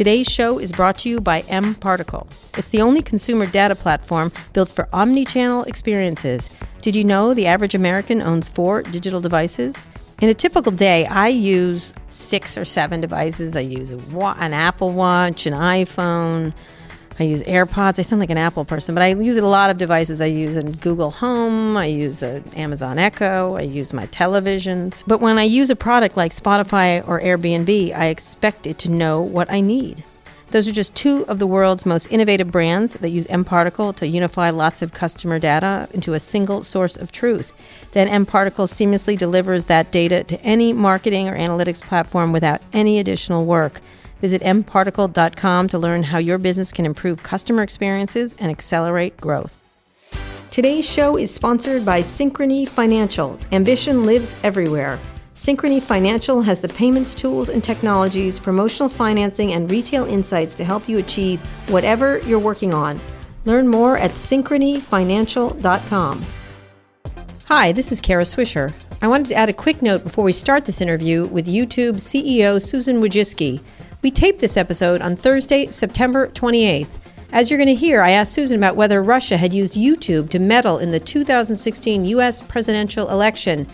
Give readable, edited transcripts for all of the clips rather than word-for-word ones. Today's show is brought to you by MParticle. It's the only consumer data platform built for omnichannel experiences. Did you know the average American owns 4 digital devices? In a typical day, I use 6 or 7 devices. I use an Apple Watch, an iPhone. I use AirPods. I sound like an Apple person, but I use a lot of devices. I use a Google Home. I use an Amazon Echo. I use my televisions. But when I use a product like Spotify or Airbnb, I expect it to know what I need. Those are just 2 of the world's most innovative brands that use MParticle to unify lots of customer data into a single source of truth. Then MParticle seamlessly delivers that data to any marketing or analytics platform without any additional work. Visit mparticle.com to learn how your business can improve customer experiences and accelerate growth. Today's show is sponsored by Synchrony Financial. Ambition lives everywhere. Synchrony Financial has the payments, tools, and technologies, promotional financing, and retail insights to help you achieve whatever you're working on. Learn more at synchronyfinancial.com. Hi, this is Kara Swisher. I wanted to add a quick note before we start this interview with YouTube CEO Susan Wojcicki. We taped this episode on Thursday, September 28th. As you're going to hear, I asked Susan about whether Russia had used YouTube to meddle in the 2016 U.S. presidential election.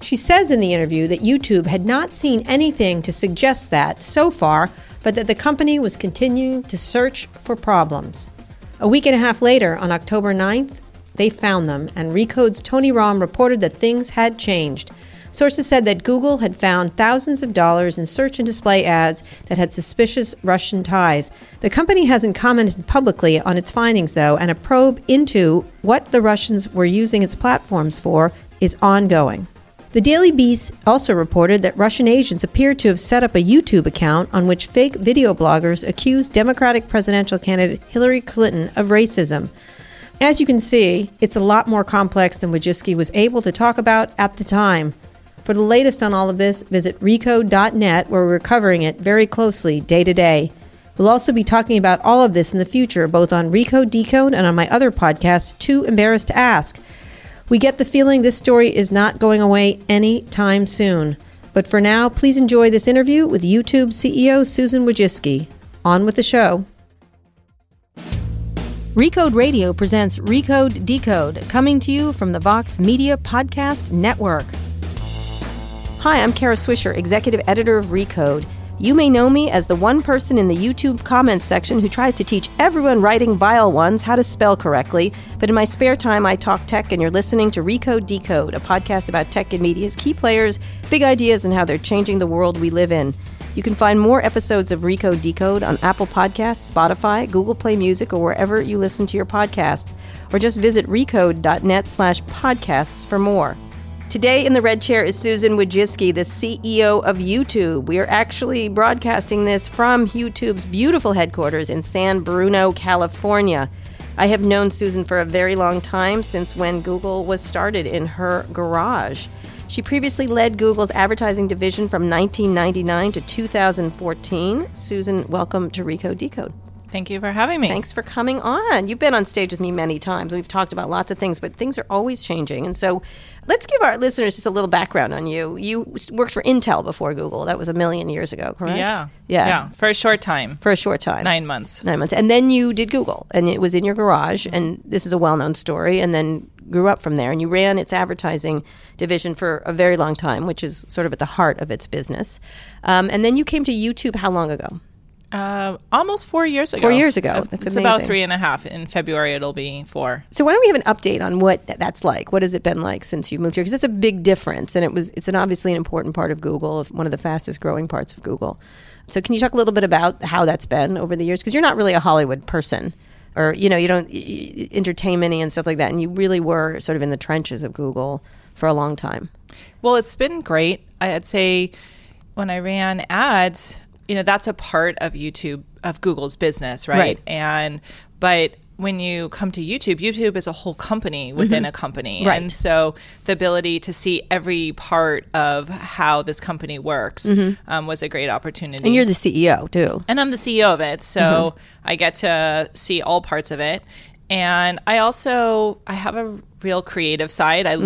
She says in the interview that YouTube had not seen anything to suggest that so far, but that the company was continuing to search for problems. A week and a half later, on October 9th, they found them, and Recode's Tony Rahm reported that things had changed. Sources said that Google had found thousands of dollars in search and display ads that had suspicious Russian ties. The company hasn't commented publicly on its findings, though, and a probe into what the Russians were using its platforms for is ongoing. The Daily Beast also reported that Russian agents appear to have set up a YouTube account on which fake video bloggers accuse Democratic presidential candidate Hillary Clinton of racism. As you can see, it's a lot more complex than Wojcicki was able to talk about at the time. For the latest on all of this, visit Recode.net, where we're covering it very closely day to day. We'll also be talking about all of this in the future, both on Recode Decode and on my other podcast, Too Embarrassed to Ask. We get the feeling this story is not going away anytime soon. But for now, please enjoy this interview with YouTube CEO Susan Wojcicki. On with the show. Recode Radio presents Recode Decode, coming to you from the Vox Media Podcast Network. Hi, I'm Kara Swisher, executive editor of Recode. You may know me as the one person in the YouTube comments section who tries to teach everyone writing vile ones how to spell correctly, but in my spare time I talk tech, and you're listening to Recode Decode, a podcast about tech and media's key players, big ideas, and how they're changing the world we live in. You can find more episodes of Recode Decode on Apple Podcasts, Spotify, Google Play Music, or wherever you listen to your podcasts, or just visit recode.net/podcasts for more. Today in the red chair is Susan Wojcicki, the CEO of YouTube. We are actually broadcasting this from YouTube's beautiful headquarters in San Bruno, California. I have known Susan for a very long time, since when Google was started in her garage. She previously led Google's advertising division from 1999 to 2014. Susan, welcome to Recode Decode. Thank you for having me. Thanks for coming on. You've been on stage with me many times. We've talked about lots of things, but things are always changing. And so let's give our listeners just a little background on you. You worked for Intel before Google. That was a million years ago, correct? Yeah. For a short time. 9 months. And then you did Google, and it was in your garage. And this is a well-known story. And then grew up from there, and you ran its advertising division for a very long time, which is sort of at the heart of its business. And then you came to YouTube how long ago? Almost 4 years ago. 4 years ago. That's amazing. It's about 3.5. In February, it'll be 4. So why don't we have an update on what that's like? What has it been like since you moved here? Because that's a big difference, and it's obviously an important part of Google, one of the fastest growing parts of Google. So can you talk a little bit about how that's been over the years? Because you're not really a Hollywood person, or, you know, you don't entertainment and stuff like that, and you really were sort of in the trenches of Google for a long time. Well, it's been great. I'd say when I ran ads, you know, that's a part of YouTube, of Google's business, right? But when you come to YouTube, YouTube is a whole company within a company. Right. And so the ability to see every part of how this company works was a great opportunity. And you're the CEO, too. And I'm the CEO of it, so I get to see all parts of it. And I have a real creative side. I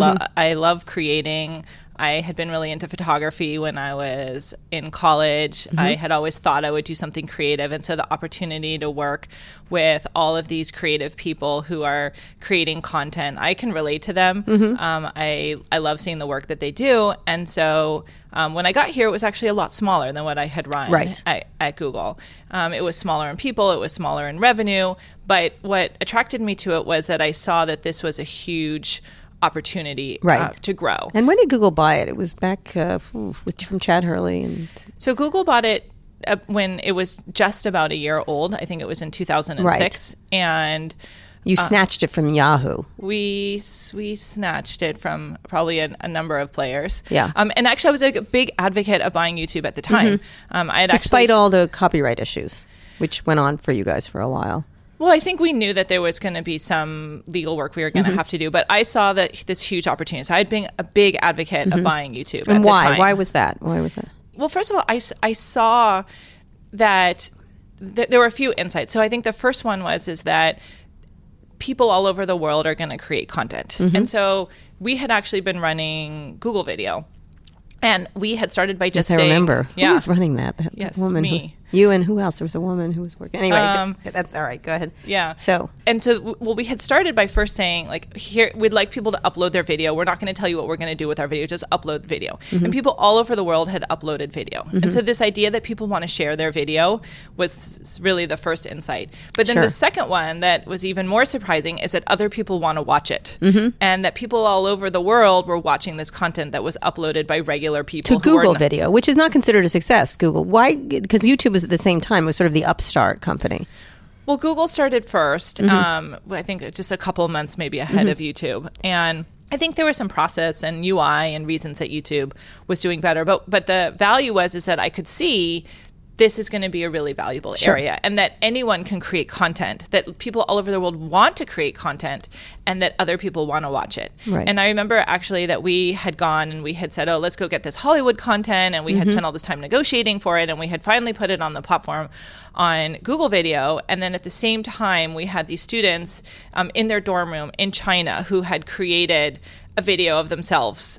love creating I had been really into photography when I was in college. Mm-hmm. I had always thought I would do something creative. And so the opportunity to work with all of these creative people who are creating content, I can relate to them. Mm-hmm. I love seeing the work that they do. And so when I got here, it was actually a lot smaller than what I had run at Google. It was smaller in people, it was smaller in revenue. But what attracted me to it was that I saw that this was a huge opportunity to grow. And when did Google buy it? It was back from Chad Hurley. So Google bought it when it was just about a year old. I think it was in 2006. Right. And you snatched it from Yahoo. We snatched it from probably a number of players. Yeah. And actually, I was a big advocate of buying YouTube at the time. Mm-hmm. Despite all the copyright issues, which went on for you guys for a while. Well, I think we knew that there was going to be some legal work we were going to have to do, but I saw that this huge opportunity. So I had been a big advocate of buying YouTube at the time. And why was that? Well, first of all, I saw that there were a few insights. So I think the first one is that people all over the world are going to create content. Mm-hmm. And so we had actually been running Google Video. And we had started by just saying... I remember. Yeah. Who was running that? Woman, me. You and who else? There was a woman who was working. Anyway, that's all right. Go ahead. Yeah. So we had started by first saying, we'd like people to upload their video. We're not going to tell you what we're going to do with our video. Just upload video. Mm-hmm. And people all over the world had uploaded video. Mm-hmm. And so this idea that people want to share their video was really the first insight. But then the second one that was even more surprising is that other people want to watch it. Mm-hmm. And that people all over the world were watching this content that was uploaded by regular people. To Google Video, which is not considered a success, Google. Why? Because YouTube was at the same time, was sort of the upstart company. Well, Google started first, I think just a couple months maybe ahead of YouTube. And I think there was some process and UI and reasons that YouTube was doing better. But the value is that I could see this is going to be a really valuable area, and that anyone can create content, that people all over the world want to create content, and that other people want to watch it. Right. And I remember actually that we had gone and we had said, let's go get this Hollywood content, and we had spent all this time negotiating for it, and we had finally put it on the platform on Google Video. And then at the same time, we had these students in their dorm room in China who had created a video of themselves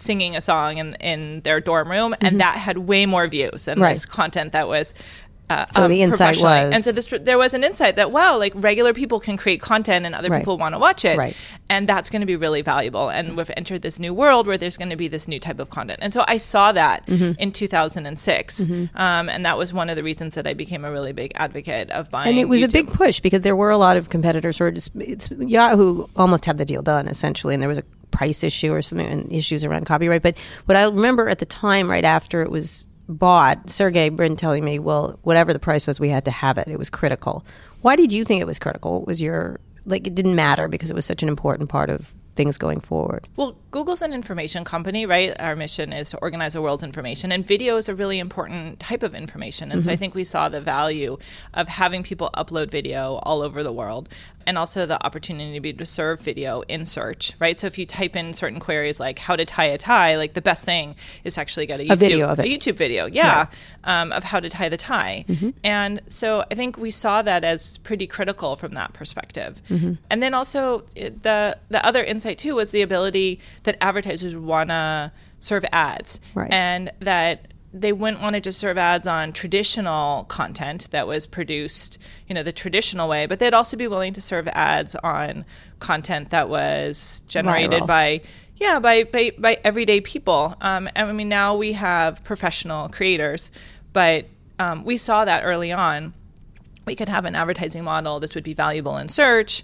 singing a song in their dorm room, and that had way more views than this content that was the insight was. And so there was an insight that, regular people can create content and other people want to watch it. Right. And that's going to be really valuable. And we've entered this new world where there's going to be this new type of content. And so I saw that in 2006. Mm-hmm. And that was one of the reasons that I became a really big advocate of buying And it was YouTube. A big push because there were a lot of competitors. Yahoo almost had the deal done, essentially. And there was a price issue or something and issues around copyright. But what I remember at the time, right after it was bought, Sergey Brin telling me, whatever the price was, we had to have it. It was critical. Why did you think it was critical? It was it didn't matter because it was such an important part of things going forward. Well, Google's an information company, right? Our mission is to organize the world's information, and video is a really important type of information. And so I think we saw the value of having people upload video all over the world, and also the opportunity to serve video in search, right? So if you type in certain queries like how to tie a tie, the best thing is to actually get a video of it. A YouTube video, of how to tie the tie. Mm-hmm. And so I think we saw that as pretty critical from that perspective. Mm-hmm. And then also the other insight too was the ability that advertisers want to serve ads, and that they wouldn't want to just serve ads on traditional content that was produced, the traditional way, but they'd also be willing to serve ads on content that was generated by everyday people. And I mean, now we have professional creators, but we saw that early on. We could have an advertising model. This would be valuable in search.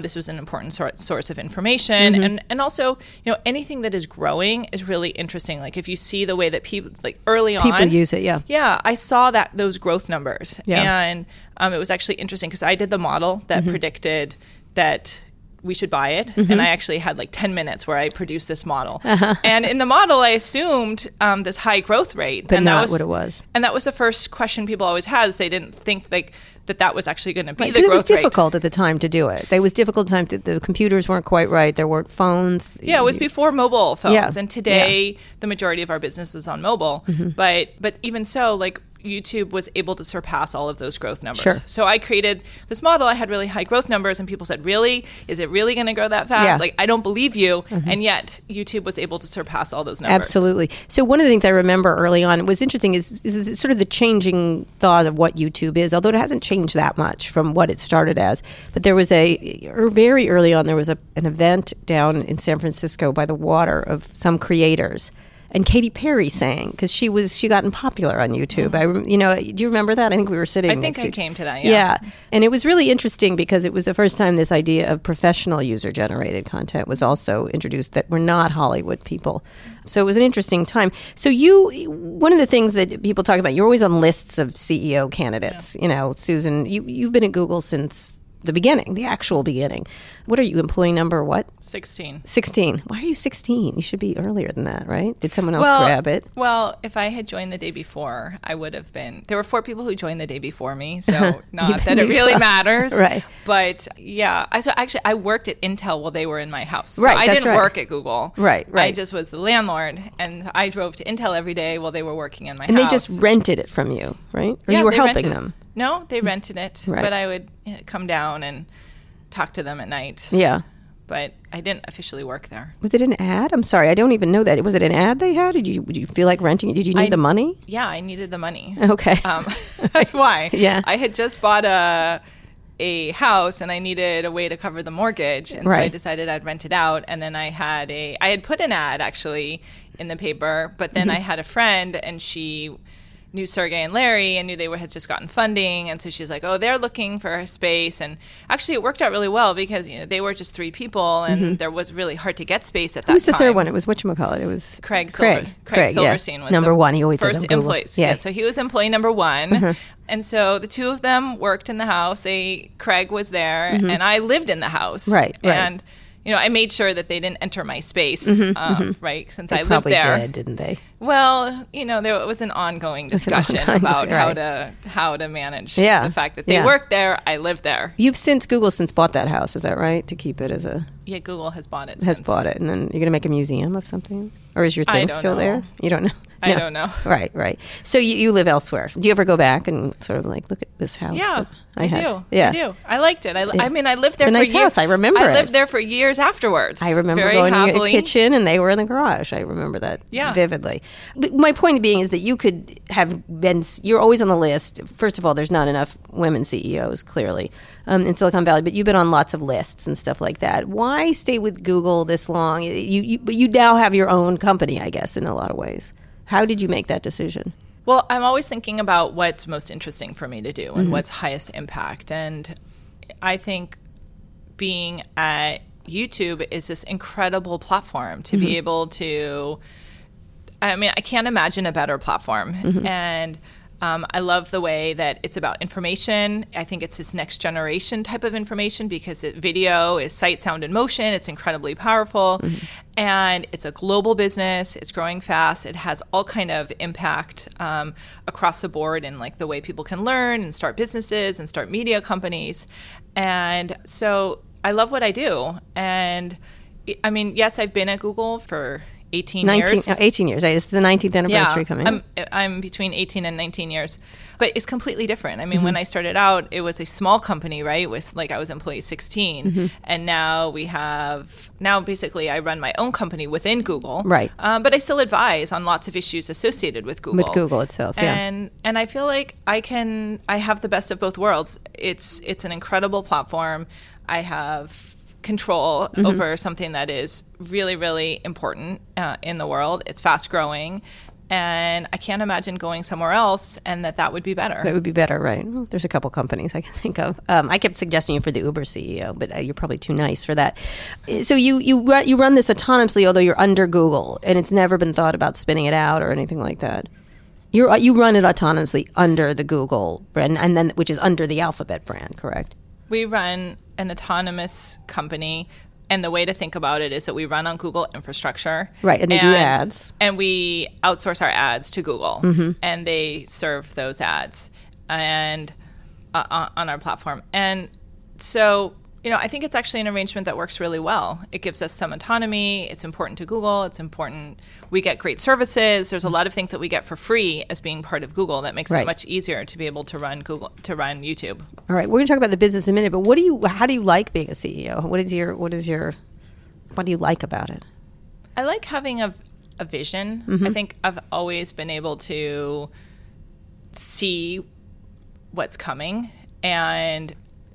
This was an important source of information, and also, anything that is growing is really interesting. If you see the way that people people use it, I saw that those growth numbers, and it was actually interesting because I did the model that predicted that we should buy it. Mm-hmm. And I actually had 10 minutes where I produced this model. Uh-huh. And in the model, I assumed this high growth rate. But not what it was. And that was the first question people always had. Is they didn't think that was actually going to be the growth rate. It was difficult at the time to do it. It was difficult time. The computers weren't quite right. There weren't phones. Yeah, it was before mobile phones. Yeah. And today, the majority of our business is on mobile. Mm-hmm. But even so, YouTube was able to surpass all of those growth numbers. Sure. So I created this model. I had really high growth numbers, and people said, really? Is it really going to grow that fast? Yeah. Like, I don't believe you. Mm-hmm. And yet YouTube was able to surpass all those numbers. Absolutely. So one of the things I remember early on was interesting is sort of the changing thought of what YouTube is, although it hasn't changed that much from what it started as. But there was very early on, there was an event down in San Francisco by the water of some creators. And Katy Perry sang because she gotten popular on YouTube. Do you remember that? I think we were sitting. I came to that. Yeah, and it was really interesting because it was the first time this idea of professional user-generated content was also introduced that were not Hollywood people. So it was an interesting time. So one of the things that people talk about, you're always on lists of CEO candidates. Yeah. You know, Susan, you've been at Google since the beginning, the actual beginning. What are you, employee number what? 16. 16. Why are you 16? You should be earlier than that, right? Did someone else grab it? Well, if I had joined the day before, I would have been. There were 4 people who joined the day before me, so not that it really matters. Right. But yeah, I worked at Intel while they were in my house. So right, I didn't work at Google. Right. I just was the landlord, and I drove to Intel every day while they were working in my house. And they just rented it from you, right? Or you were helping them? No, they rented it, right. But I would come down and talk to them at night. Yeah. But I didn't officially work there. Was it an ad? I'm sorry, I don't even know that. Was it an ad they had? Did you feel like renting it? Did you need the money? Yeah, I needed the money. Okay. That's why. Yeah. I had just bought a house and I needed a way to cover the mortgage. And so I decided I'd rent it out. And then I had put an ad actually in the paper, but then I had a friend and she knew Sergey and Larry and knew they had just gotten funding. And so she's like, oh, they're looking for a space. And actually it worked out really well because, you know, they were just 3 people and there was really hard to get space at that time. Who was the third one? It was whatchamacallit. It was Craig Silverstein was number 1. He always says first employee. Yeah. So he was employee number 1. And so the 2 of them worked in the house. Craig was there and I lived in the house. Right. And you know, I made sure that they didn't enter my space, right? Since I lived there, probably did, didn't they? Well, you know, there was an ongoing discussion about how to manage the fact that they worked there, I lived there. You've Google's bought that house, is that right? To keep it as a Google has bought it. And then you're going to make a museum of something, or is your thing still there? You don't know. No. I don't know. Right. So you live elsewhere. Do you ever go back and sort of like look at this house? Yeah, I do. I liked it. I mean, I lived there for years. It's a nice house. I remember it. I lived there for years afterwards. I remember going to the kitchen and they were in the garage. I remember that vividly. But my point being is that you could have been, you're always on the list. First of all, there's not enough women CEOs, clearly, in Silicon Valley, but you've been on lots of lists and stuff like that. Why stay with Google this long? But you now have your own company, I guess, in a lot of ways. How did you make that decision? Well, I'm always thinking about what's most interesting for me to do and what's highest impact. And I think being at YouTube is this incredible platform to be able to, I mean, I can't imagine a better platform. And I love the way that it's about information. I think it's this next generation type of information because video is sight, sound, and motion. It's incredibly powerful. And it's a global business. It's growing fast. It has all kind of impact across the board in like the way people can learn and start businesses and start media companies. And so I love what I do. And I mean, yes, I've been at Google for 18 years. It's the 19th anniversary coming. I'm between 18 and 19 years. But it's completely different. I mean, when I started out, it was a small company, right? It was like I was employee 16. And now basically I run my own company within Google. Right. But I still advise on lots of issues associated with Google. With Google itself, yeah. And I feel like I have the best of both worlds. It's an incredible platform. I have control over something that is really, really important in the world. It's fast growing. And I can't imagine going somewhere else and that would be better. That would be better, right? Well, there's a couple companies I can think of. I kept suggesting you for the Uber CEO, but you're probably too nice for that. So you run this autonomously, although you're under Google, and it's never been thought about spinning it out or anything like that. You run it autonomously under the Google brand, and then which is under the Alphabet brand, correct? We run an autonomous company, and the way to think about it is that we run on Google infrastructure. Right, and they do ads. And we outsource our ads to Google, and they serve those ads and on our platform. And so You know, I think it's actually an arrangement that works really well. It gives us some autonomy. It's important to Google. It's important. We get great services. There's a lot of things that we get for free as being part of Google that makes it much easier to be able to run Google, to run YouTube. All right, we're going to talk about the business in a minute. But what do you? How do you like being a CEO? What do you like about it? I like having a vision. Mm-hmm. I think I've always been able to see what's coming. And,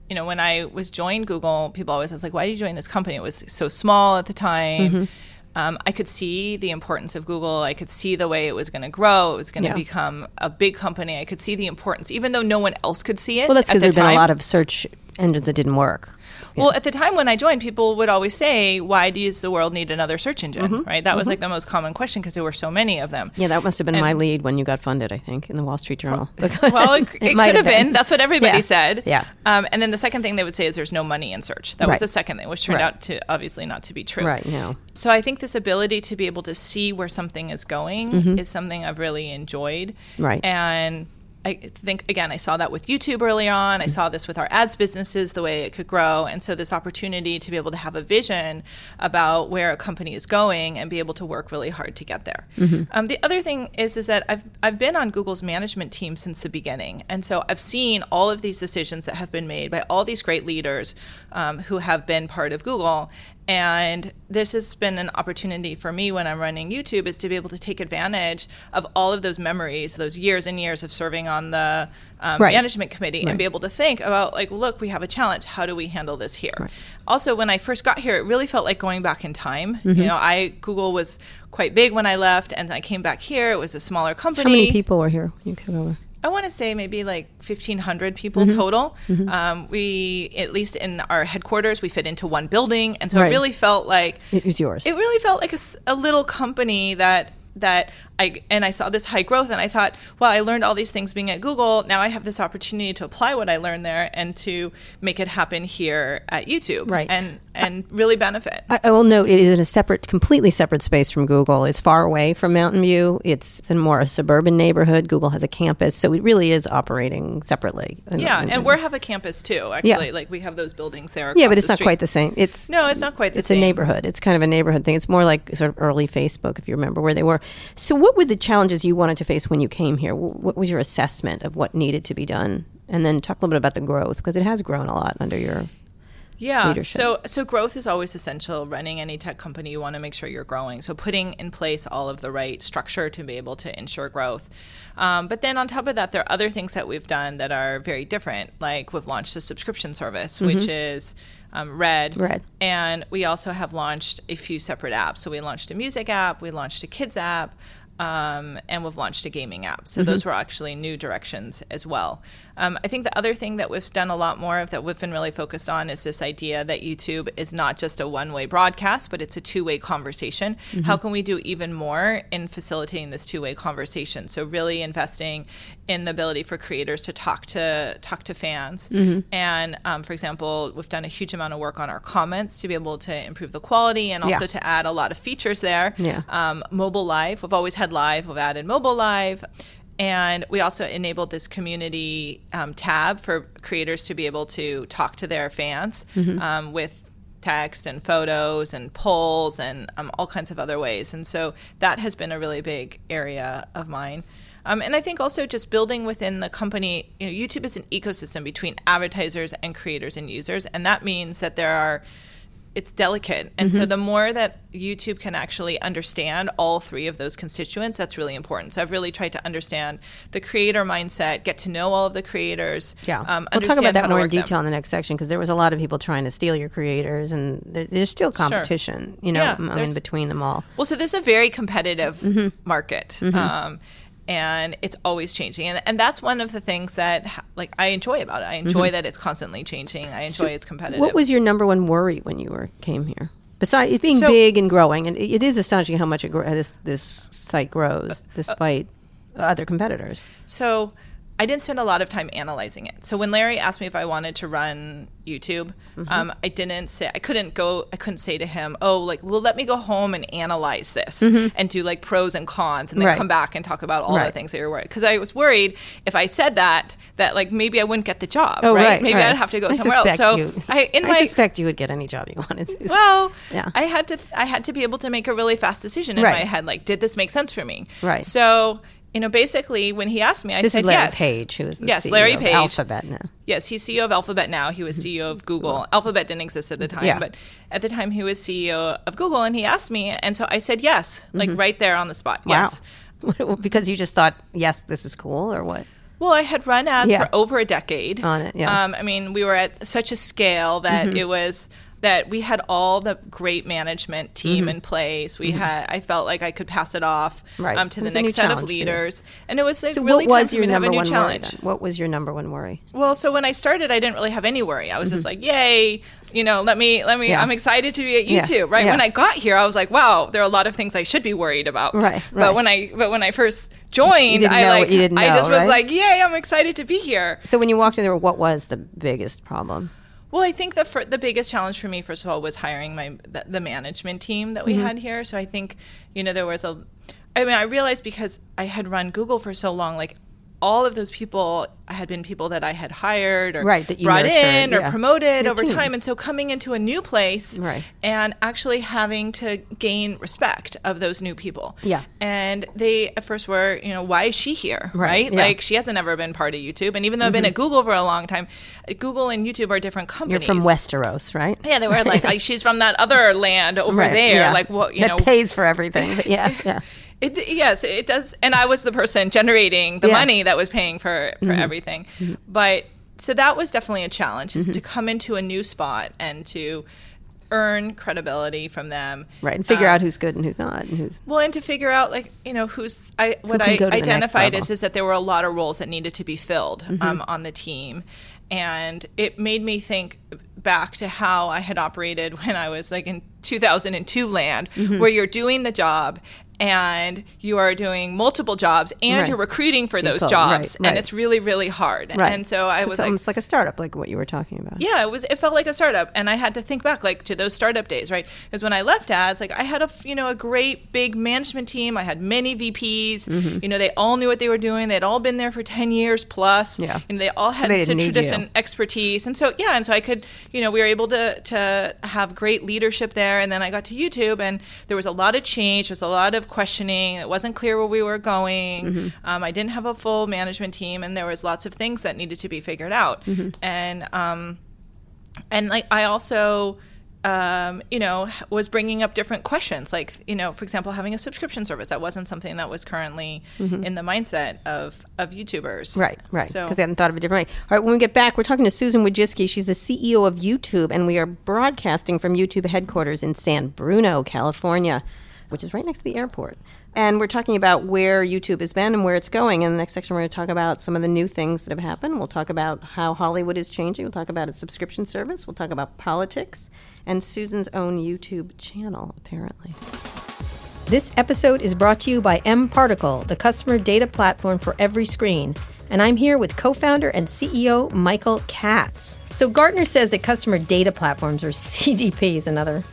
you know, when I was joined Google, people always ask, like, why did you join this company? It was so small at the time. Mm-hmm. I could see the importance of Google. I could see the way it was going to grow. It was going to become a big company. I could see the importance, even though no one else could see it. Well, that's because there'd been a lot of search engines that didn't work. Yeah. Well, at the time when I joined, people would always say, why does the world need another search engine, right? That was like the most common question because there were so many of them. Yeah, that must have been my lead when you got funded, I think, in the Wall Street Journal. Well, it could have been. That's what everybody said. Yeah. And then the second thing they would say is there's no money in search. That was the second thing, which turned out to obviously not to be true. Right, no. So I think this ability to be able to see where something is going is something I've really enjoyed. Right. And I think, again, I saw that with YouTube early on. I saw this with our ads businesses, the way it could grow. And so this opportunity to be able to have a vision about where a company is going and be able to work really hard to get there. Mm-hmm. The other thing is that I've been on Google's management team since the beginning. And so I've seen all of these decisions that have been made by all these great leaders who have been part of Google. And this has been an opportunity for me when I'm running YouTube is to be able to take advantage of all of those memories, those years and years of serving on the management committee and be able to think about, like, look, we have a challenge. How do we handle this here? Right. Also, when I first got here, it really felt like going back in time. Mm-hmm. You know, Google was quite big when I left, and I came back here. It was a smaller company. How many people were here when you came over? I want to say maybe like 1,500 people total. Mm-hmm. We, at least in our headquarters, we fit into one building. And so it really felt like... It was yours. It really felt like a little company that I saw this high growth, and I thought, well, I learned all these things being at Google. Now I have this opportunity to apply what I learned there and to make it happen here at YouTube and really benefit. I will note it is in a completely separate space from Google. It's far away from Mountain View. It's in more a suburban neighborhood. Google has a campus, so it really is operating separately. And we have a campus too, actually. Yeah. Like we have those buildings there. Yeah, but it's not quite the same. It's not quite the same. It's a neighborhood. It's kind of a neighborhood thing. It's more like sort of early Facebook, if you remember where they were. So what were the challenges you wanted to face when you came here? What was your assessment of what needed to be done? And then talk a little bit about the growth, because it has grown a lot under your leadership. So growth is always essential. Running any tech company, you want to make sure you're growing. So putting in place all of the right structure to be able to ensure growth. But then on top of that, there are other things that we've done that are very different. Like we've launched a subscription service, which is... Red. And we also have launched a few separate apps. So we launched a music app, we launched a kids app, and we've launched a gaming app. So those were actually new directions as well. I think the other thing that we've done a lot more of that we've been really focused on is this idea that YouTube is not just a one-way broadcast, but it's a two-way conversation. Mm-hmm. How can we do even more in facilitating this two-way conversation? So really investing in the ability for creators to talk to fans. Mm-hmm. And for example, we've done a huge amount of work on our comments to be able to improve the quality and also to add a lot of features there. Yeah. Mobile live, we've always had live, we've added mobile live, and we also enabled this community tab for creators to be able to talk to their fans with text and photos and polls and all kinds of other ways. And so that has been a really big area of mine. And I think also just building within the company, you know, YouTube is an ecosystem between advertisers and creators and users, and that means that it's delicate. And so the more that YouTube can actually understand all three of those constituents, that's really important. So I've really tried to understand the creator mindset, get to know all of the creators. Yeah. We'll talk about that more in detail in the next section, because there was a lot of people trying to steal your creators, and there's still competition, you know, in between them all. Well, so this is a very competitive market. And it's always changing. And that's one of the things that like I enjoy about it. I enjoy that it's constantly changing. I enjoy it's competitive. What was your number one worry when you came here? Besides it being big and growing, and it is astonishing how much this site grows despite other competitors. So I didn't spend a lot of time analyzing it. So when Larry asked me if I wanted to run YouTube, I couldn't say to him, let me go home and analyze this and do like pros and cons and then come back and talk about all the things that you're worried. Because I was worried if I said that like maybe I wouldn't get the job, Maybe I'd have to go somewhere else. So I suspect you would get any job you wanted to. Well, yeah. I had to be able to make a really fast decision in my head. Like, did this make sense for me? Right. So, basically when he asked me, I said yes. This is Larry Page, who is the CEO of Alphabet now. Yes, he's CEO of Alphabet now. He was CEO of Google. Alphabet didn't exist at the time, but at the time he was CEO of Google, and he asked me, and so I said yes, like right there on the spot. Wow. Yes. Because you just thought, yes, this is cool, or what? Well, I had run ads for over a decade. On it, yeah. We were at such a scale that it was that we had all the great management team in place. We had, I felt like I could pass it off to the next set of leaders. And it was like, so really time for me to have a new challenge. What was your number one worry? Well, so when I started, I didn't really have any worry. I was just like, yay, let me, I'm excited to be at YouTube, right? Yeah. When I got here, I was like, wow, there are a lot of things I should be worried about. Right. But when I first joined, I was like, yay, I'm excited to be here. So when you walked in there, what was the biggest problem? Well, I think the biggest challenge for me, first of all, was hiring the management team that we had here. So I think, there was I realized because I had run Google for so long, like all of those people had been people that I had hired or brought in or promoted over time. And so coming into a new place and actually having to gain respect of those new people. Yeah. And they at first were, why is she here? Right. Yeah. Like she hasn't ever been part of YouTube. And even though I've been at Google for a long time, Google and YouTube are different companies. You're from Westeros, right? Yeah. They were like she's from that other land over there. Yeah. Like, well, that pays for everything. But yeah. Yes, it does. And I was the person generating the money that was paying for everything. Mm-hmm. But so that was definitely a challenge, is to come into a new spot and to earn credibility from them. Right. And figure out who's good and who's not. And who's and to figure out what I identified is that there were a lot of roles that needed to be filled on the team. And it made me think back to how I had operated when I was like in 2002 land, where you're doing the job and you are doing multiple jobs and you're recruiting for those jobs. And it's really, really hard. Right. And so I was like... It's almost like a startup, like what you were talking about. Yeah, it felt like a startup. And I had to think back to those startup days, right? Because when I left ads, I had a great big management team. I had many VPs. They all knew what they were doing. They'd all been there for 10 years plus. Yeah. And they all had such tradition expertise. And so, yeah, and so I could, we were able to have great leadership there. And then I got to YouTube and there was a lot of change. There was a lot of questioning. It wasn't clear where we were going. I didn't have a full management team, and there was lots of things that needed to be figured out. And I also was bringing up different questions, for example, having a subscription service. That wasn't something that was currently in the mindset of YouTubers. Right, because they hadn't thought of a different way. All right, when we get back, we're talking to Susan Wojcicki. She's the CEO of YouTube, and we are broadcasting from YouTube headquarters in San Bruno, California, which is right next to the airport. And we're talking about where YouTube has been and where it's going. In the next section, we're going to talk about some of the new things that have happened. We'll talk about how Hollywood is changing. We'll talk about its subscription service. We'll talk about politics and Susan's own YouTube channel, apparently. This episode is brought to you by MParticle, the customer data platform for every screen. And I'm here with co-founder and CEO Michael Katz. So Gartner says that customer data platforms, or CDPs, another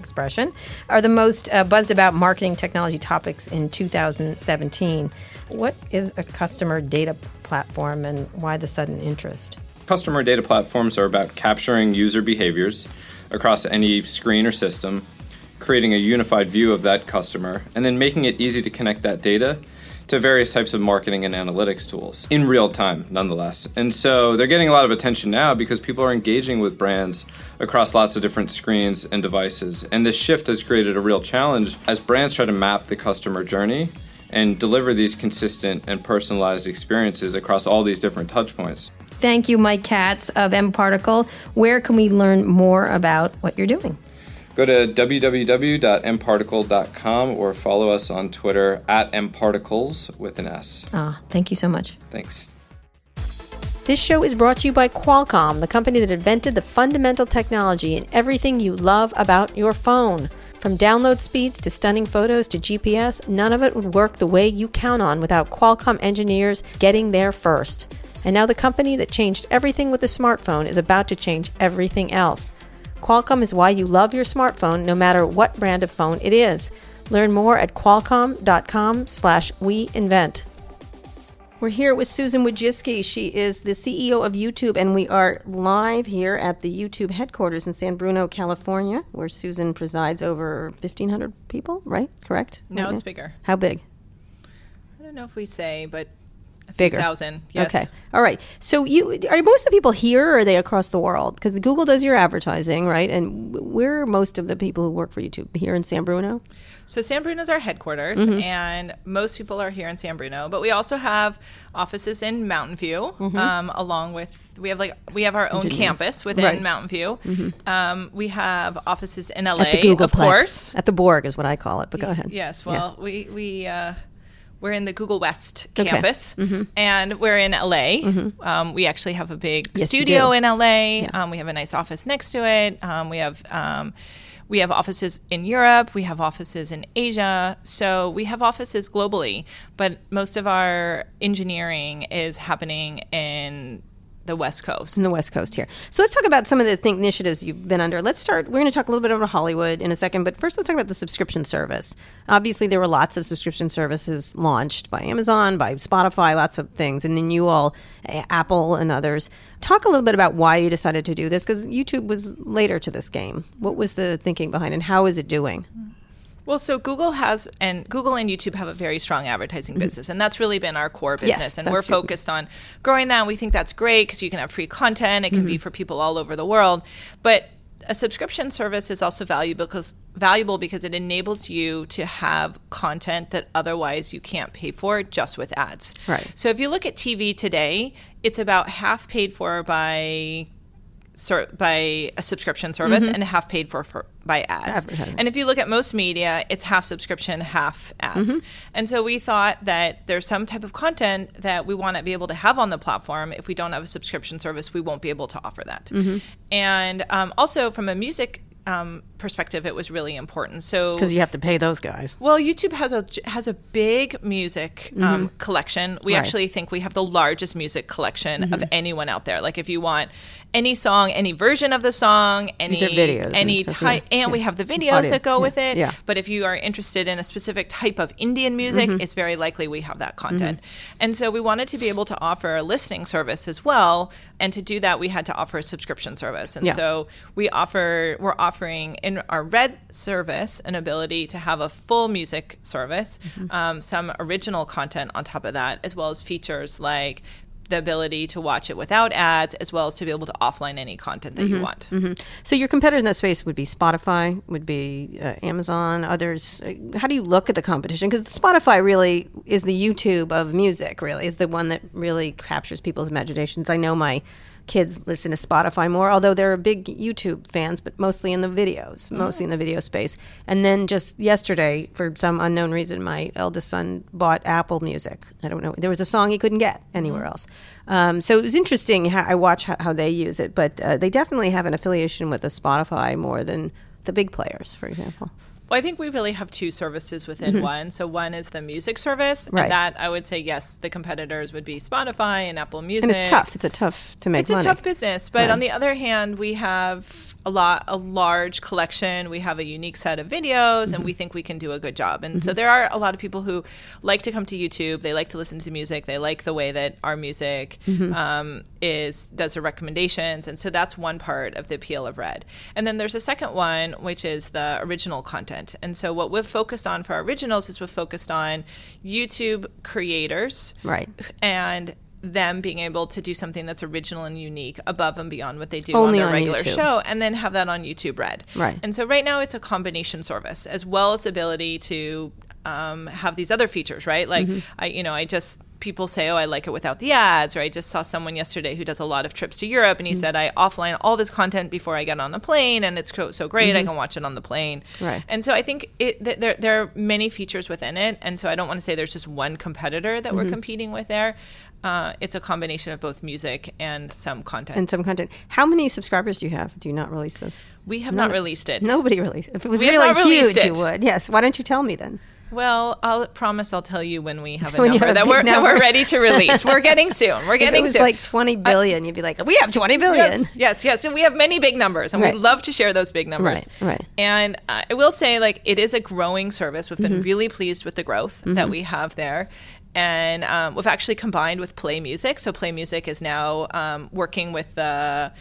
expression, are the most buzzed about marketing technology topics in 2017. What is a customer data platform and why the sudden interest? Customer data platforms are about capturing user behaviors across any screen or system, creating a unified view of that customer, and then making it easy to connect that data to various types of marketing and analytics tools in real time, nonetheless. And so they're getting a lot of attention now because people are engaging with brands across lots of different screens and devices. And this shift has created a real challenge as brands try to map the customer journey and deliver these consistent and personalized experiences across all these different touch points. Thank you, Mike Katz of MParticle. Where can we learn more about what you're doing? Go to www.mparticle.com or follow us on Twitter @mparticles with an S. Thank you so much. Thanks. This show is brought to you by Qualcomm, the company that invented the fundamental technology in everything you love about your phone. From download speeds to stunning photos to GPS, none of it would work the way you count on without Qualcomm engineers getting there first. And now the company that changed everything with the smartphone is about to change everything else. Qualcomm is why you love your smartphone, no matter what brand of phone it is. Learn more at qualcomm.com/weinvent. We're here with Susan Wojcicki. She is the CEO of YouTube, and we are live here at the YouTube headquarters in San Bruno, California, where Susan presides over 1,500 people, right? Correct? No, right, it's bigger. How big? I don't know if we say, but a few thousand. Yes. Okay. All right. So you are most of the people here, or are they across the world? Because Google does your advertising, right? And where are most of the people who work for YouTube? Here in San Bruno? So San Bruno is our headquarters, mm-hmm. and most people are here in San Bruno, but we also have offices in Mountain View, mm-hmm. Along with, we have our own campus within right. Mountain View. Mm-hmm. We have offices in LA, at the Google of Plex. Course. At the Borg is what I call it, but go ahead. Yes, well, yeah. We're in the Google West campus, okay. mm-hmm. and we're in LA. Mm-hmm. We actually have a big studio in LA. Yeah. We have a nice office next to it. We have offices in Europe. We have offices in Asia. So we have offices globally, but most of our engineering is happening in the West Coast. In the West Coast here. So let's talk about some of the initiatives you've been under. Let's start, we're going to talk a little bit about Hollywood in a second, but first let's talk about the subscription service. Obviously, there were lots of subscription services launched by Amazon, by Spotify, lots of things, and then you all, Apple and others. Talk a little bit about why you decided to do this, because YouTube was later to this game. What was the thinking behind it, and how is it doing? Well, so Google and YouTube have a very strong advertising mm-hmm. business, and that's really been our core business. Yes, and we're focused on growing that. And we think that's great because you can have free content. It can mm-hmm. be for people all over the world. But a subscription service is also valuable because it enables you to have content that otherwise you can't pay for just with ads. Right. So if you look at TV today, it's about half paid for by a subscription service mm-hmm. and half paid for by ads. And if you look at most media, it's half subscription, half ads. Mm-hmm. And so we thought that there's some type of content that we want to be able to have on the platform. If we don't have a subscription service, we won't be able to offer that. Mm-hmm. And also from a music perspective, it was really important. So because you have to pay those guys. Well, YouTube has a big music mm-hmm. collection. We actually think we have the largest music collection mm-hmm. of anyone out there. Like if you want any song, any version of the song, any type, and we have the videos that go with it. Yeah. But if you are interested in a specific type of Indian music, mm-hmm. it's very likely we have that content. Mm-hmm. And so we wanted to be able to offer a listening service as well. And to do that, we had to offer a subscription service. And so we're offering in our Red service an ability to have a full music service, mm-hmm. Some original content on top of that, as well as features like the ability to watch it without ads, as well as to be able to offline any content that mm-hmm. you want. Mm-hmm. So your competitors in that space would be Spotify, would be Amazon, others. How do you look at the competition? Because Spotify really is the YouTube of music, really. Is the one that really captures people's imaginations. I know my kids listen to Spotify more, although they're big YouTube fans, but mostly in the video space. And then just yesterday, for some unknown reason, my eldest son bought Apple Music. I don't know. There was a song he couldn't get anywhere else. So it was interesting how I watch how they use it, but they definitely have an affiliation with the Spotify more than the big players, for example. Well, I think we really have two services within mm-hmm. one. So one is the music service, and that I would say, yes, the competitors would be Spotify and Apple Music. And it's tough. It's a tough business. But on the other hand, we have a large collection. We have a unique set of videos, mm-hmm. and we think we can do a good job. And mm-hmm. so there are a lot of people who like to come to YouTube. They like to listen to music. They like the way that our music mm-hmm. does the recommendations. And so that's one part of the appeal of Red. And then there's a second one, which is the original content. And so what we've focused on for our originals is we've focused on YouTube creators and them being able to do something that's original and unique above and beyond what they do on their regular show, and then have that on YouTube Red. Right. And so right now it's a combination service, as well as ability to have these other features, right? Like, mm-hmm. People say, oh, I like it without the ads, or I just saw someone yesterday who does a lot of trips to Europe, and he mm-hmm. said, I offline all this content before I get on a plane, and it's so great, mm-hmm. I can watch it on the plane. Right. And so I think there are many features within it, and so I don't want to say there's just one competitor that mm-hmm. we're competing with there. It's a combination of both music and some content. And some content. How many subscribers do you have? Do you not release this? We have not released it. Nobody released it. If it was really huge, you would. Yes. Why don't you tell me then? Well, I'll promise I'll tell you when we have a number that we're ready to release. We're getting soon. We're getting soon. If it was like 20 billion, you'd be like, we have 20 billion. Yes, yes, yes. And we have many big numbers, and we'd love to share those big numbers. Right, right. And I will say, like, it is a growing service. We've been really pleased with the growth that we have there. And we've actually combined with Play Music. So Play Music is now working with the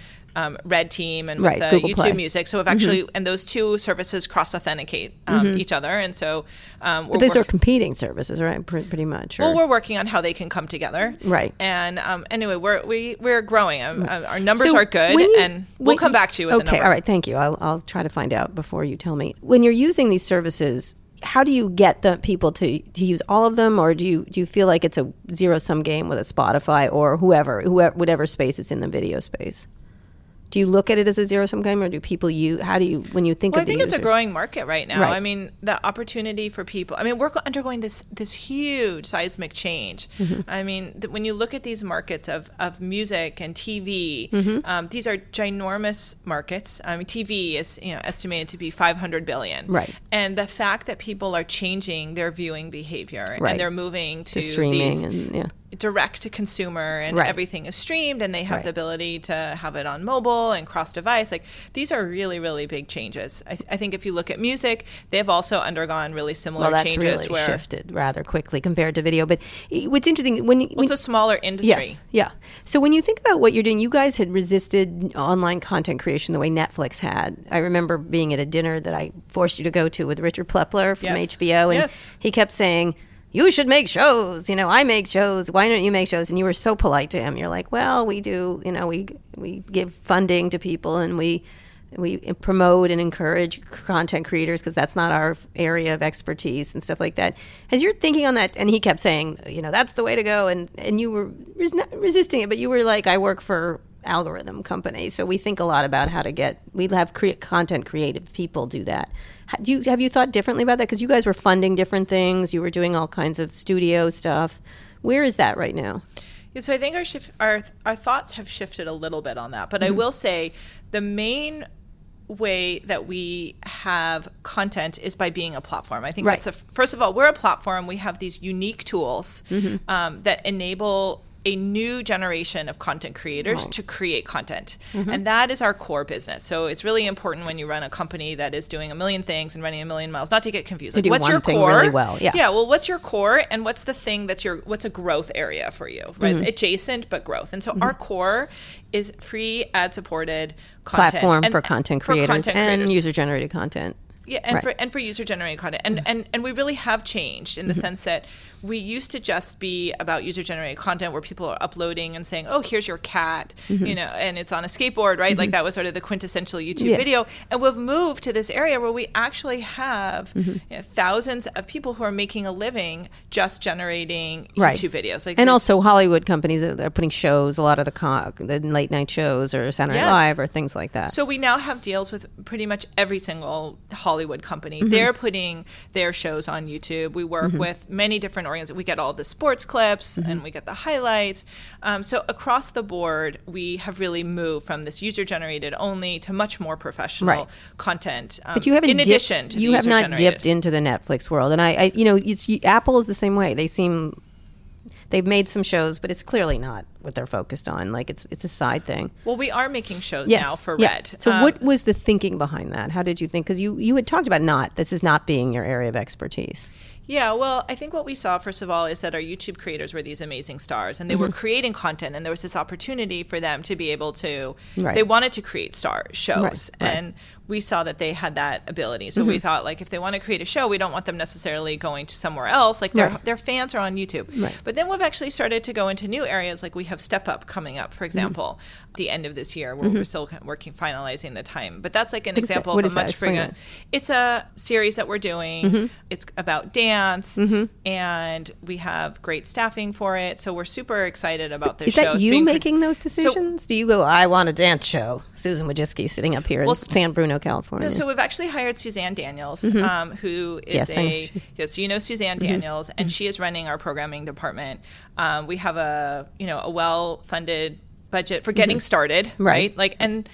Red Team and with YouTube Play Music. So we've actually, and those two services cross-authenticate each other. And so but these are competing services, right? Pretty much. Well, we're working on how they can come together. Right. And anyway, we're growing. Our numbers are good, and we'll come back to you with the number. Okay, all right, thank you. I'll try to find out before you tell me. When you're using these services, how do you get the people to use all of them, or do you feel like it's a zero-sum game with a Spotify or whatever space it's in the video space? Do you look at it as a zero-sum game, or do people when you think of the users? It's a growing market right now. Right. I mean, the opportunity for people, I mean, we're undergoing this huge seismic change. I mean, when you look at these markets of music and TV, these are ginormous markets. I mean, TV is estimated to be $500 billion. Right. And the fact that people are changing their viewing behavior and they're moving to streaming direct to consumer, and everything is streamed, and they have the ability to have it on mobile and cross device. Like, these are really, really big changes. I think if you look at music, they've also undergone really similar changes. Well, that's really shifted rather quickly compared to video. But what's interesting when it's a smaller industry. Yes, yeah. So when you think about what you're doing, you guys had resisted online content creation the way Netflix had. I remember being at a dinner that I forced you to go to with Richard Plepler from HBO, and he kept saying, you should make shows, I make shows, why don't you make shows? And you were so polite to him. You're like, well, we do, we give funding to people, and we promote and encourage content creators because that's not our area of expertise and stuff like that. As you're thinking on that, and he kept saying, that's the way to go, and you were resisting it, but you were like, I work for algorithm company, so we think a lot about how to get, we have content creative people do that. Have you thought differently about that? Because you guys were funding different things. You were doing all kinds of studio stuff. Where is that right now? Yeah, so I think our thoughts have shifted a little bit on that. But I will say the main way that we have content is by being a platform. I think that's first of all, we're a platform. We have these unique tools that enable a new generation of content creators to create content. And that is our core business. So it's really important when you run a company that is doing a million things and running a million miles, not to get confused. Like, what's your core? Really well. Yeah. Well, what's your core, and what's the thing what's a growth area for you, right? Adjacent, but growth. And so our core is free ad supported content. Platform for content creators and user generated content. Yeah, and for user-generated content. And we really have changed in the sense that we used to just be about user-generated content where people are uploading and saying, oh, here's your cat, and it's on a skateboard, right? Like, that was sort of the quintessential YouTube video. And we've moved to this area where we actually have thousands of people who are making a living just generating YouTube videos. Like, and also Hollywood companies that are putting shows, a lot of the late-night shows or Saturday Night Live or things like that. So we now have deals with pretty much every single Hollywood company. They're putting their shows on YouTube. We work with many different organizations. We get all the sports clips and we get the highlights. So across the board, we have really moved from this user-generated only to much more professional content. But you haven't dipped into the Netflix world, and I Apple is the same way. They've made some shows, but it's clearly not what they're focused on. Like, it's a side thing. Well, we are making shows now for Red. So what was the thinking behind that? How did you think? Because you had talked about this is not being your area of expertise. Yeah, well, I think what we saw, first of all, is that our YouTube creators were these amazing stars, and they were creating content, and there was this opportunity for them to be able to, they wanted to create shows, and we saw that they had that ability. So we thought, like, if they want to create a show, we don't want them necessarily going to somewhere else. Like, their fans are on YouTube. Right. But then we've actually started to go into new areas, like we have Step Up coming up, for example, the end of this year, where we're still finalizing the time. But that's like an example of a much bigger. It's a series that we're doing. It's about dance. dance, and we have great staffing for it. So we're super excited about this show. Is that you making those decisions? So, do you go, I want a dance show? Susan Wojcicki sitting up here in San Bruno, California. No, so we've actually hired Suzanne Daniels, who is you know Suzanne Daniels, and she is running our programming department. We have a well-funded budget for getting started, right? Like, and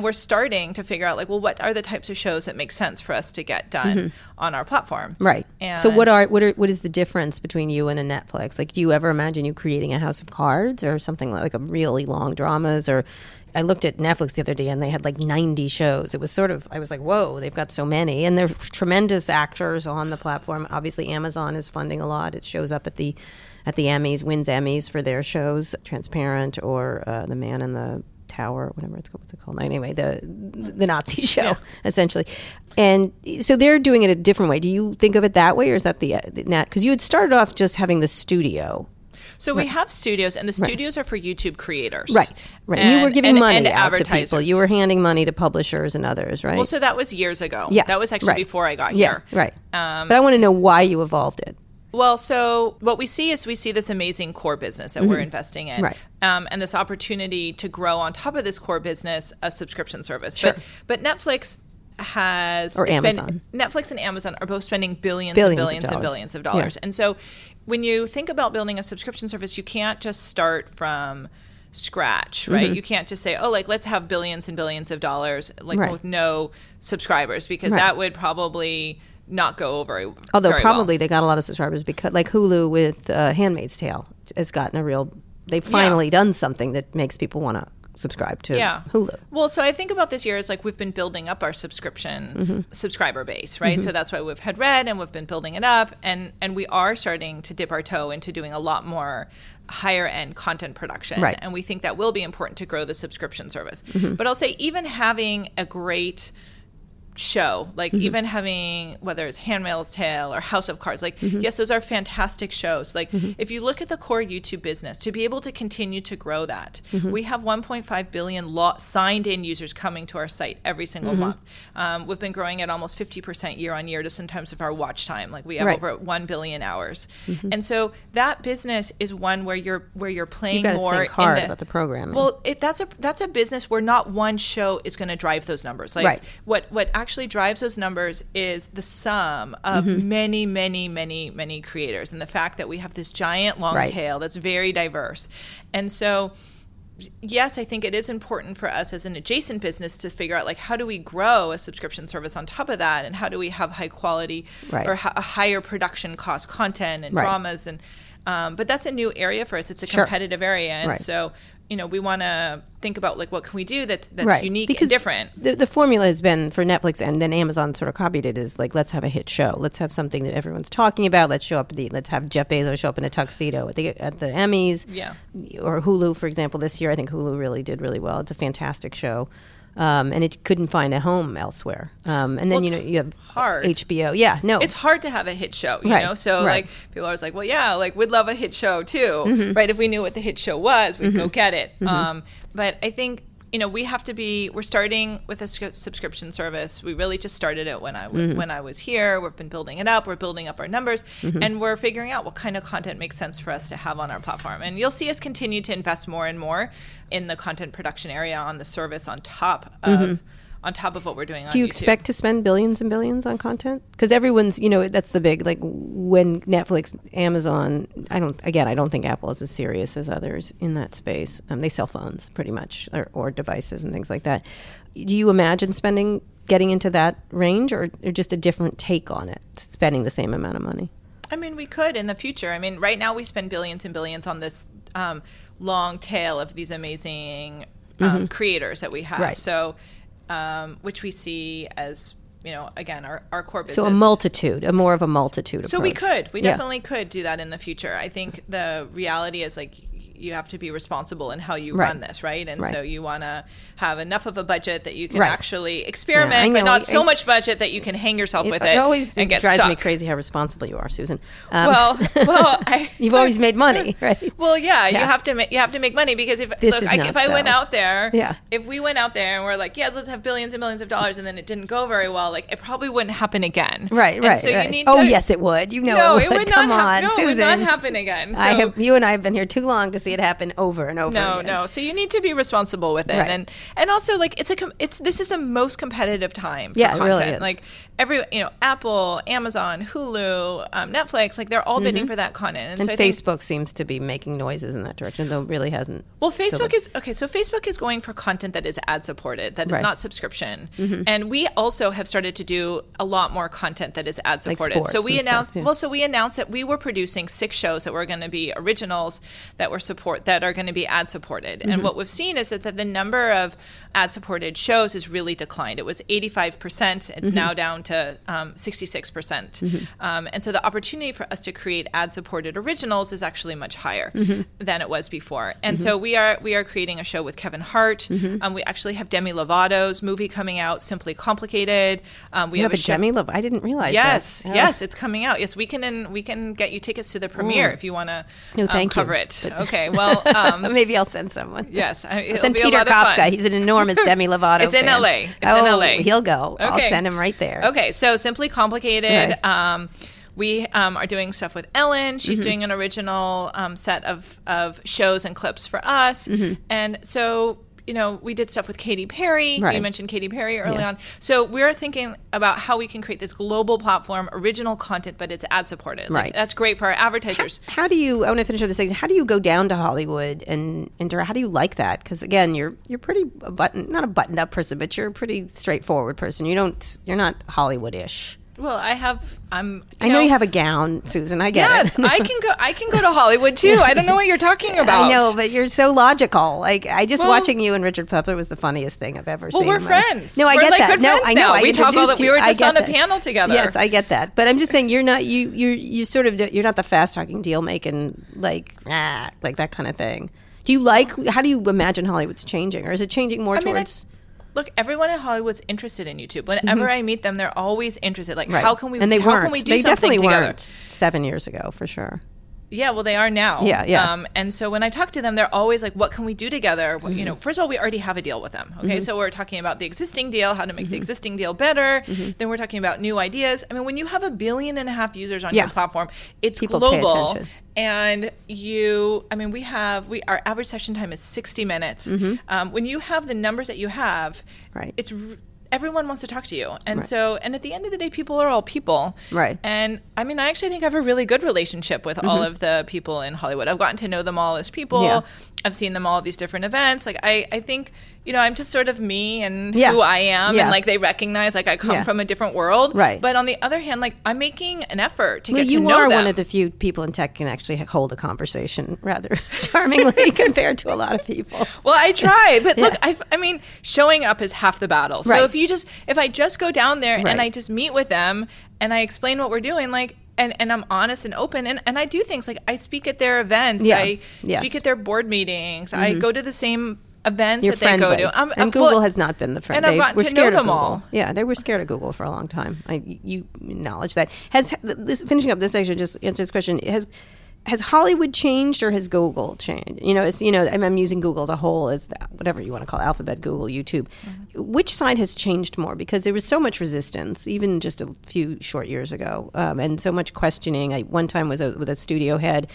we're starting to figure out, like, well, what are the types of shows that make sense for us to get done on our platform, right? And so, what is the difference between you and a Netflix? Like, do you ever imagine you creating a House of Cards or something like a really long dramas? Or I looked at Netflix the other day and they had like 90 shows. It was sort of, I was like, whoa, they've got so many, and they're tremendous actors on the platform. Obviously, Amazon is funding a lot. It shows up at the Emmys, wins Emmys for their shows, Transparent or The Man in the Tower, whatever it's called. What's it called? Anyway, the Nazi show, essentially. And so they're doing it a different way. Do you think of it that way, or is that the net? Because you had started off just having the studio. So we have studios, and the studios are for YouTube creators. Right. And you were giving money and out to people. You were handing money to publishers and others, right? Well, so that was years ago. Yeah. That was actually before I got here. Right. But I want to know why you evolved it. Well, so what we see is this amazing core business that we're investing in, and this opportunity to grow on top of this core business a subscription service. Sure. But Netflix has... Or Amazon. Netflix and Amazon are both spending billions and billions of dollars. Yeah. And so when you think about building a subscription service, you can't just start from scratch, right? You can't just say, let's have billions and billions of dollars with no subscribers, because that would probably... not go over. Although probably they got a lot of subscribers, because like Hulu with Handmaid's Tale has gotten they've finally done something that makes people want to subscribe to Hulu. Well, so I think about this year as like we've been building up our subscriber base, right? So that's why we've had Red, and we've been building it up, and we are starting to dip our toe into doing a lot more higher end content production. Right. And we think that will be important to grow the subscription service. But I'll say even having a great show, like even having, whether it's Handmaid's Tale or House of Cards, like yes, those are fantastic shows. Like if you look at the core YouTube business, to be able to continue to grow that, we have 1.5 billion signed in users coming to our site every single month. We've been growing at almost 50% year on year just in terms of our watch time. Like we have over 1 billion hours. And so that business is one where you're playing more. You've got to think hard about the programming. Well, that's a business where not one show is going to drive those numbers. Like what actually drives those numbers is the sum of many, many, many, many creators, and the fact that we have this giant long tail that's very diverse. And so, yes, I think it is important for us as an adjacent business to figure out, like, how do we grow a subscription service on top of that, and how do we have high quality or a higher production cost content and dramas, and but that's a new area for us. It's a competitive area, and so. You know, we want to think about, like, what can we do that's unique because and different. The formula has been for Netflix, and then Amazon sort of copied it, is like, let's have a hit show. Let's have something that everyone's talking about. Let's have Jeff Bezos show up in a tuxedo at the Emmys. Yeah. Or Hulu, for example, this year. I think Hulu really did really well. It's a fantastic show. And it couldn't find a home elsewhere. And then, you have HBO. Yeah, no. It's hard to have a hit show, you know? So, like, people are always like, well, yeah, like, we'd love a hit show, too, right? If we knew what the hit show was, we'd go get it. But I think, you know, we're starting with a subscription service. We really just started it when I was here. We've been building it up. We're building up our numbers. And we're figuring out what kind of content makes sense for us to have on our platform. And you'll see us continue to invest more and more in the content production area on the service on top of what we're doing on YouTube. Do you expect to spend billions and billions on content? Because everyone's, you know, that's the big, like, when Netflix, Amazon, I don't think Apple is as serious as others in that space. They sell phones, pretty much, or devices and things like that. Do you imagine getting into that range, or just a different take on it, spending the same amount of money? I mean, we could in the future. I mean, right now we spend billions and billions on this long tail of these amazing creators that we have. Right. So... which we see as, you know, again, our core business. So more of a multitude approach. So we definitely could do that in the future. I think the reality is, like, you have to be responsible in how you run this, right? And so you want to have enough of a budget that you can actually experiment, but not so much budget that you can hang yourself with it always and get stuck. It drives me crazy how responsible you are, Susan. You've always made money, right? Well, yeah. You have to make money because if we went out there and we're like, yes, let's have billions and billions of dollars, and then it didn't go very well, like it probably wouldn't happen again. Right. You need to, yes, it would. It would not happen. No, Susan. It would not happen again. So, you and I have been here too long to see it happen over and over again. No. So you need to be responsible with it, and also like this is the most competitive time for content. It really is. Like every Apple, Amazon, Hulu, Netflix, like they're all bidding for that content, and so Facebook seems to be making noises in that direction, though it really hasn't. Well, Facebook is going for content that is ad supported, that is not subscription, and we also have started to do a lot more content that is ad supported. Like so we announced that we were producing 6 shows that were going to be originals that are going to be ad supported, and what we've seen is that the number of ad supported shows has really declined. It was 85%. It's now down to 66%, and so the opportunity for us to create ad supported originals is actually much higher than it was before. And so we are creating a show with Kevin Hart. We actually have Demi Lovato's movie coming out, Simply Complicated. We have a show. Demi Lovato. I didn't realize. Yes, that. Yes, it's coming out. Yes, we can get you tickets to the premiere if you want to cover it. But okay, well, maybe I'll send someone. Yes, I'll send Peter Kafka. He's an enormous Demi Lovato. It's fan. In LA. In LA. He'll go. Okay. I'll send him right there. Okay, so Simply Complicated. Okay. We are doing stuff with Ellen. She's doing an original set of shows and clips for us. And so, we did stuff with Katy Perry. Right. You mentioned Katy Perry early on. So we're thinking about how we can create this global platform, original content, but it's ad-supported. Right. Like, that's great for our advertisers. I want to finish up this thing. How do you go down to Hollywood and how do you like that? Because, again, you're pretty, not a buttoned-up person, but you're a pretty straightforward person. You're not Hollywood-ish. Well, I know you have a gown, Susan. I get it. Yes, I can go to Hollywood too. I don't know what you're talking about. I know, but you're so logical. Like watching you and Richard Plepler was the funniest thing I've ever seen. Well, we're friends. No, I get that. No, I know. We talk all that. We were just on a panel together. Yes, I get that. But I'm just saying, you're not you're not the fast talking deal making like that kind of thing. How do you imagine Hollywood's changing, or is it changing more towards? Look, everyone in Hollywood's interested in YouTube. Whenever I meet them, they're always interested. Like, how can we do something together? They definitely weren't 7 years ago, for sure. Yeah, well, they are now. Yeah. And so when I talk to them, they're always like, what can we do together? Mm-hmm. First of all, we already have a deal with them. Okay, so we're talking about the existing deal, how to make the existing deal better. Then we're talking about new ideas. I mean, when you have 1.5 billion users on your platform, it's people global. And our average session time is 60 minutes. When you have the numbers that you have, it's everyone wants to talk to you. And so, and at the end of the day, people are all people. Right. And I actually think I have a really good relationship with all of the people in Hollywood. I've gotten to know them all as people. Yeah. I've seen them all at these different events. Like, I think, I'm just sort of me and who I am. Yeah. And like, they recognize, like, I come from a different world. Right. But on the other hand, like, I'm making an effort to get to know them. You are one of the few people in tech can actually hold a conversation rather charmingly compared to a lot of people. Well, I try. But look, showing up is half the battle. So if I just go down there and I just meet with them and I explain what we're doing, like, and I'm honest and open, and I do things like I speak at their events, I speak at their board meetings, I go to the same events that they go to. And Google has not been the friend. And I've gotten to know them all. Yeah, they were scared of Google for a long time. You acknowledge that. Finishing up this section, just answer this question, has Hollywood changed or has Google changed? I'm using Google as a whole, as whatever you want to call it, Alphabet, Google, YouTube. Which side has changed more? Because there was so much resistance, even just a few short years ago, and so much questioning. I one time was with a studio head,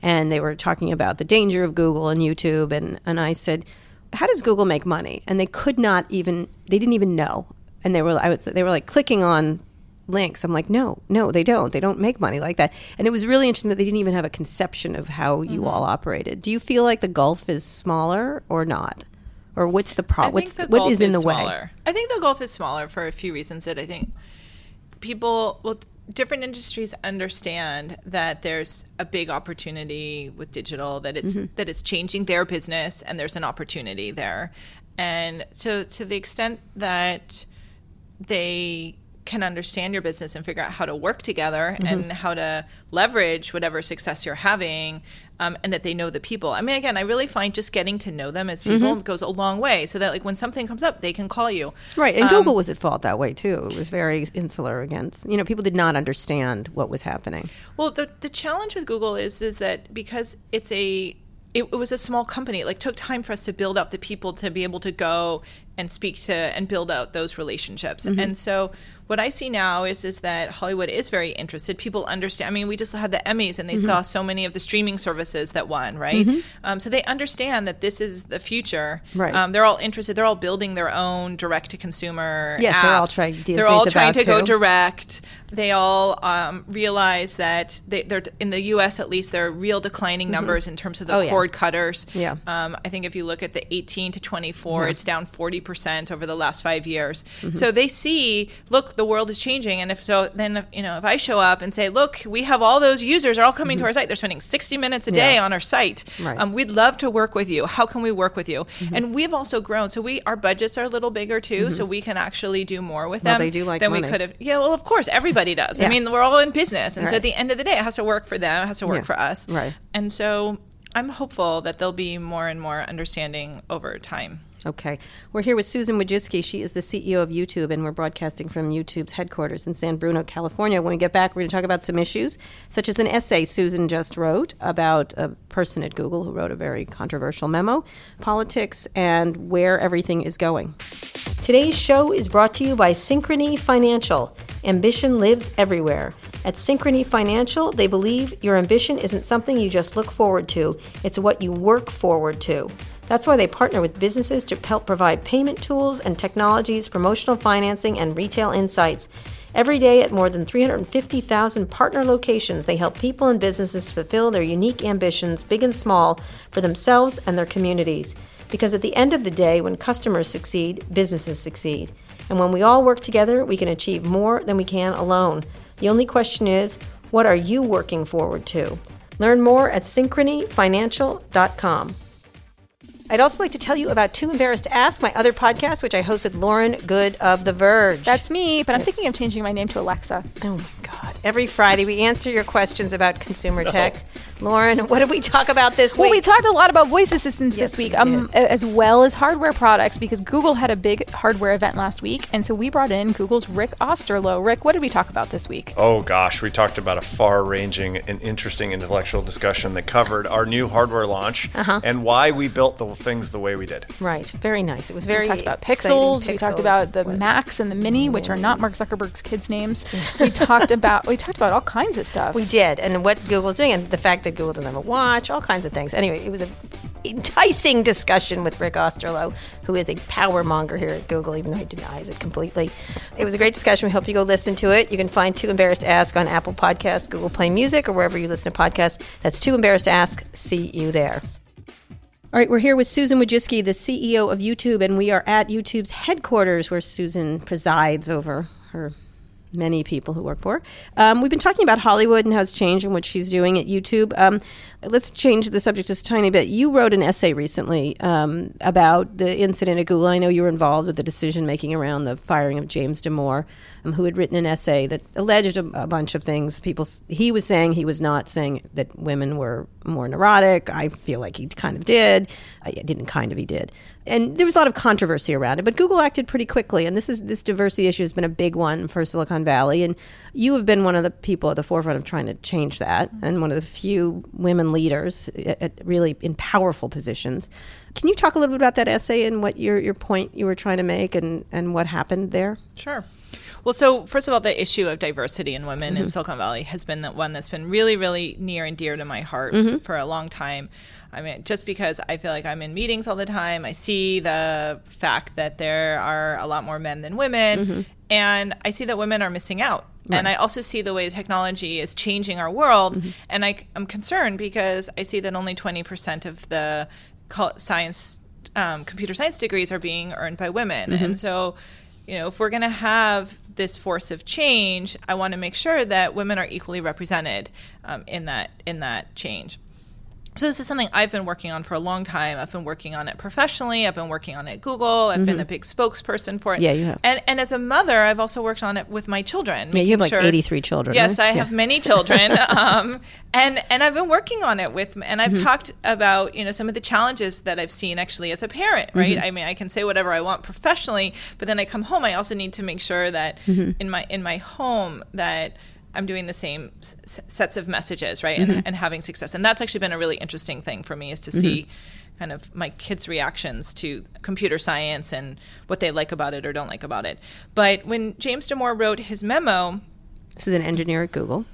and they were talking about the danger of Google and YouTube, and I said, how does Google make money? And they could not even, they didn't even know. And they were like clicking on links. I'm like, no, they don't. They don't make money like that. And it was really interesting that they didn't even have a conception of how you all operated. Do you feel like the gulf is smaller or not? Or what's the problem? What is in the way? I think the gulf is smaller for a few reasons that I think people, different industries understand that there's a big opportunity with digital, that it's changing their business and there's an opportunity there. And so to the extent that they can understand your business and figure out how to work together mm-hmm. and how to leverage whatever success you're having, and that they know the people. I mean, again, I really find just getting to know them as people mm-hmm. goes a long way, so that like when something comes up, they can call you. Right. And Google was at fault that way too. It was very insular against, you know, people did not understand what was happening. Well, the challenge with Google is that because it's it was a small company. It took time for us to build out the people to be able to go and speak to and build out those relationships. Mm-hmm. And so what I see now is that Hollywood is very interested. People understand. I mean, we just had the Emmys, and they mm-hmm. saw so many of the streaming services that won, right? Mm-hmm. So they understand that this is the future. Right. They're all interested. They're all building their own direct-to-consumer apps. They're all trying. Disney's they're all trying to go direct. They all realize that they're in the U.S. at least, there are real declining mm-hmm. numbers in terms of the cord cutters. Yeah. I think if you look at the 18 to 24, it's down 40% over the last 5 years. Mm-hmm. So they see, look, the world is changing, and if so, then if I show up and say, look, we have all those users are all coming mm-hmm. to our site. They're spending 60 minutes a day on our site. Right. We'd love to work with you. How can we work with you? Mm-hmm. And we've also grown, so our budgets are a little bigger too, mm-hmm. so we can actually do more with them. They do like than money. We could have. Yeah, well, of course, everybody does. Yeah. I mean, we're all in business, and so at the end of the day, it has to work for them. It has to work for us. Right. And so I'm hopeful that there'll be more and more understanding over time. Okay. We're here with Susan Wojcicki. She is the CEO of YouTube, and we're broadcasting from YouTube's headquarters in San Bruno, California. When we get back, we're going to talk about some issues, such as an essay Susan just wrote about a person at Google who wrote a very controversial memo, politics, and where everything is going. Today's show is brought to you by Synchrony Financial. Ambition lives everywhere. At Synchrony Financial, they believe your ambition isn't something you just look forward to. It's what you work forward to. That's why they partner with businesses to help provide payment tools and technologies, promotional financing, and retail insights. Every day at more than 350,000 partner locations, they help people and businesses fulfill their unique ambitions, big and small, for themselves and their communities. Because at the end of the day, when customers succeed, businesses succeed. And when we all work together, we can achieve more than we can alone. The only question is, what are you working forward to? Learn more at synchronyfinancial.com. I'd also like to tell you about Too Embarrassed to Ask, my other podcast, which I host with Lauren Good of The Verge. That's me, but I'm thinking of changing my name to Alexa. Oh, my God. Every Friday, we answer your questions about consumer tech. Lauren, what did we talk about this week? Well, we talked a lot about voice assistants this week, as well as hardware products, because Google had a big hardware event last week, and so we brought in Google's Rick Osterloh. Rick, what did we talk about this week? Oh, gosh. We talked about a far-ranging and interesting intellectual discussion that covered our new hardware launch and why we built the things the way we did. Right. Very nice. It was very exciting. We talked about Pixels. We talked about the Macs and the Mini, which are not Mark Zuckerberg's kids' names. We talked about all kinds of stuff. We did. And what Google's doing, and the fact that Google doesn't have a watch, all kinds of things. Anyway, it was an enticing discussion with Rick Osterloh, who is a power monger here at Google, even though he denies it completely. It was a great discussion. We hope you go listen to it. You can find Too Embarrassed to Ask on Apple Podcasts, Google Play Music, or wherever you listen to podcasts. That's Too Embarrassed to Ask. See you there. All right, we're here with Susan Wojcicki, the CEO of YouTube, and we are at YouTube's headquarters where Susan presides over her many people who work for her. We've been talking about Hollywood and how it's changed and what she's doing at YouTube. Let's change the subject just a tiny bit. You wrote an essay recently about the incident at Google. I know you were involved with the decision-making around the firing of James Damore, who had written an essay that alleged a bunch of things. He was saying he was not saying that women were more neurotic. I feel like he kind of did. He did. And there was a lot of controversy around it, but Google acted pretty quickly. And this diversity issue has been a big one for Silicon Valley. And you have been one of the people at the forefront of trying to change that, and one of the few women leaders at really in powerful positions. Can you talk a little bit about that essay and what your point you were trying to make and what happened there? Sure. Well, so first of all, the issue of diversity in women in Silicon Valley has been the one that's been really, really near and dear to my heart for a long time. I mean, just because I feel like I'm in meetings all the time, I see the fact that there are a lot more men than women, and I see that women are missing out. Right. And I also see the way technology is changing our world, and I'm concerned because I see that only 20% of the computer science degrees are being earned by women. And so, if we're going to have this force of change, I want to make sure that women are equally represented in that change. So this is something I've been working on for a long time. I've been working on it professionally. I've been working on it at Google. I've been a big spokesperson for it. Yeah, you have. And as a mother, I've also worked on it with my children. Yeah, you have like 83 children. Yes, right? I have many children. And I've been working on it with, and I've talked about, you know, some of the challenges that I've seen actually as a parent, right? I mean, I can say whatever I want professionally, but then I come home, I also need to make sure that in my home that I'm doing the same sets of messages, right? And having success. And that's actually been a really interesting thing for me, is to see kind of my kids' reactions to computer science and what they like about it or don't like about it. But when James Damore wrote his memo... This is an engineer at Google.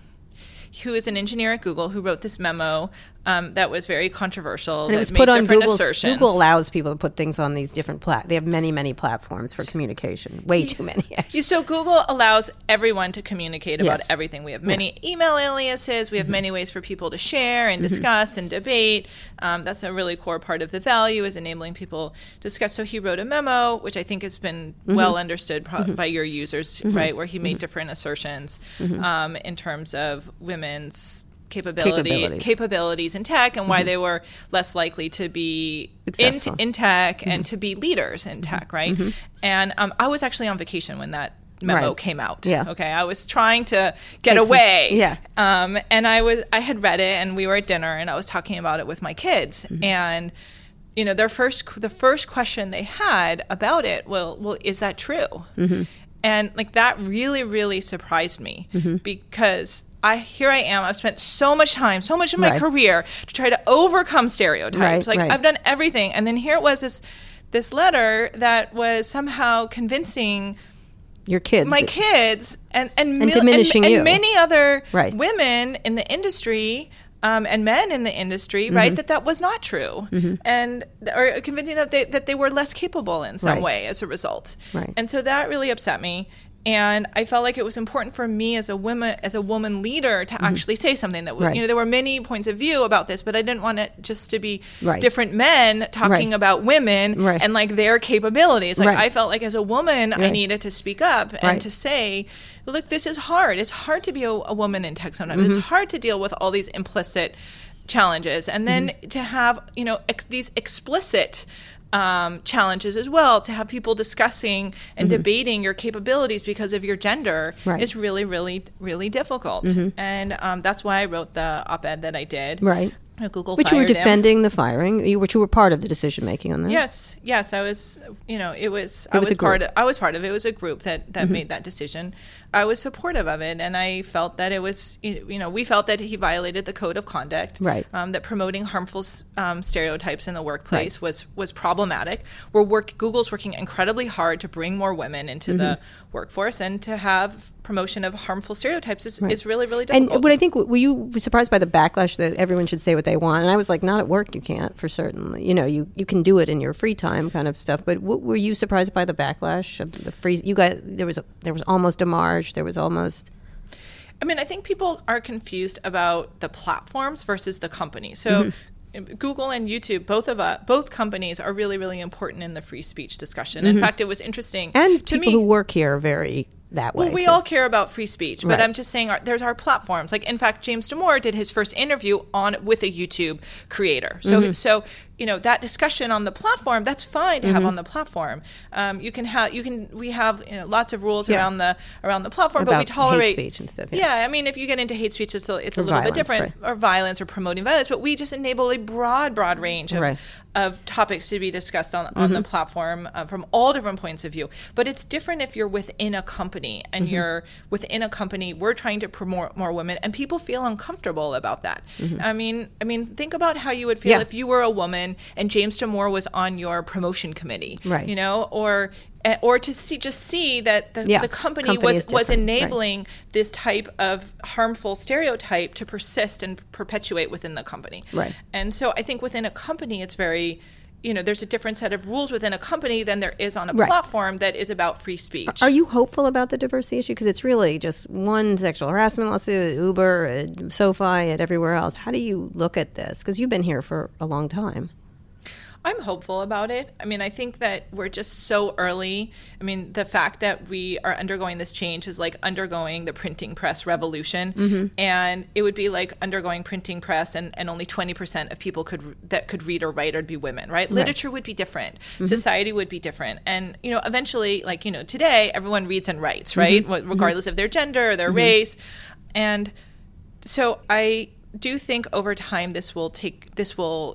Who is an engineer at Google, who wrote this memo that was very controversial. And it was put on Google. Google allows people to put things on these different platforms. They have many, many platforms for communication. Way too many, actually. So Google allows everyone to communicate about everything. We have many email aliases. We have many ways for people to share and discuss and debate. That's a really core part of the value, is enabling people to discuss. So he wrote a memo, which I think has been well understood by your users, right, where he made different assertions in terms of women's capabilities in tech, and why they were less likely to be in tech and to be leaders in tech, right? And I was actually on vacation when that memo came out. Okay, I was trying to get away. And I had read it, and we were at dinner, and I was talking about it with my kids, and you know, the first question they had about it, well, is that true? And like, that really, really surprised me, because here I am. I've spent so much time, so much of my career to try to overcome stereotypes. I've done everything, and then here it was, this letter that was somehow convincing your kids, my kids, and diminishing you, and many other women in the industry. And men in the industry, right, that was not true, and or convincing that they were less capable in some way as a result. And so that really upset me. And I felt like it was important for me as a woman leader to actually say something that would, you know, there were many points of view about this, but I didn't want it just to be different men talking about women and like their capabilities. Like I felt like as a woman, I needed to speak up and to say, look, this is hard. It's hard to be a woman in tech sometimes. It's hard to deal with all these implicit challenges, and then to have, you know, these explicit challenges as well, to have people discussing and debating your capabilities because of your gender is really, really, really difficult. And that's why I wrote the op-ed that I did. Google, which you were defending him. The firing, which you were part of the decision making on that. Yes, I was. You know, I was part of it. It was a group that made that decision. I was supportive of it, and I felt that it was, you know, we felt that he violated the code of conduct. That promoting harmful stereotypes in the workplace was problematic. Google's working incredibly hard to bring more women into the workforce, and to have promotion of harmful stereotypes is really, really difficult. And what I think, were you surprised by the backlash that everyone should say what they want? And I was like, not at work, you can't, for certain. You know, you can do it in your free time kind of stuff. But what, were you surprised by the backlash of the free? You guys, there was almost a march. There was almost. I mean, I think people are confused about the platforms versus the company. So. Google and YouTube, both companies are really, really important in the free speech discussion. In fact, it was interesting. And to people who work here are very that way. Well, we all care about free speech, but I'm just saying there's our platforms. Like, in fact, James Damore did his first interview with a YouTube creator. So you know, that discussion on the platform, that's fine to have on the platform. We have you know, lots of rules around the platform, but we tolerate hate speech and stuff. I mean, if you get into hate speech, it's a little bit different, or violence, or promoting violence. But we just enable a broad range of topics to be discussed on the platform from all different points of view. But it's different if you're within a company, and you're within a company. We're trying to promote more women, and people feel uncomfortable about that. I mean, think about how you would feel if you were a woman, and James Damore was on your promotion committee, you know, or to see that the company was enabling this type of harmful stereotype to persist and perpetuate within the company. And so I think within a company, it's very, you know, there's a different set of rules within a company than there is on a platform that is about free speech. Are you hopeful about the diversity issue? Because it's really just one sexual harassment lawsuit, Uber, SoFi, and everywhere else. How do you look at this? Because you've been here for a long time. I'm hopeful about it. I mean, I think that we're just so early. I mean, the fact that we are undergoing this change is like undergoing the printing press revolution. Mm-hmm. And it would be like undergoing printing press and only 20% of people that could read or write would be women, right? Literature would be different. Mm-hmm. Society would be different. And, you know, eventually, like, you know, today everyone reads and writes, right? Mm-hmm. Regardless of their gender or their race. And so I do think over time this will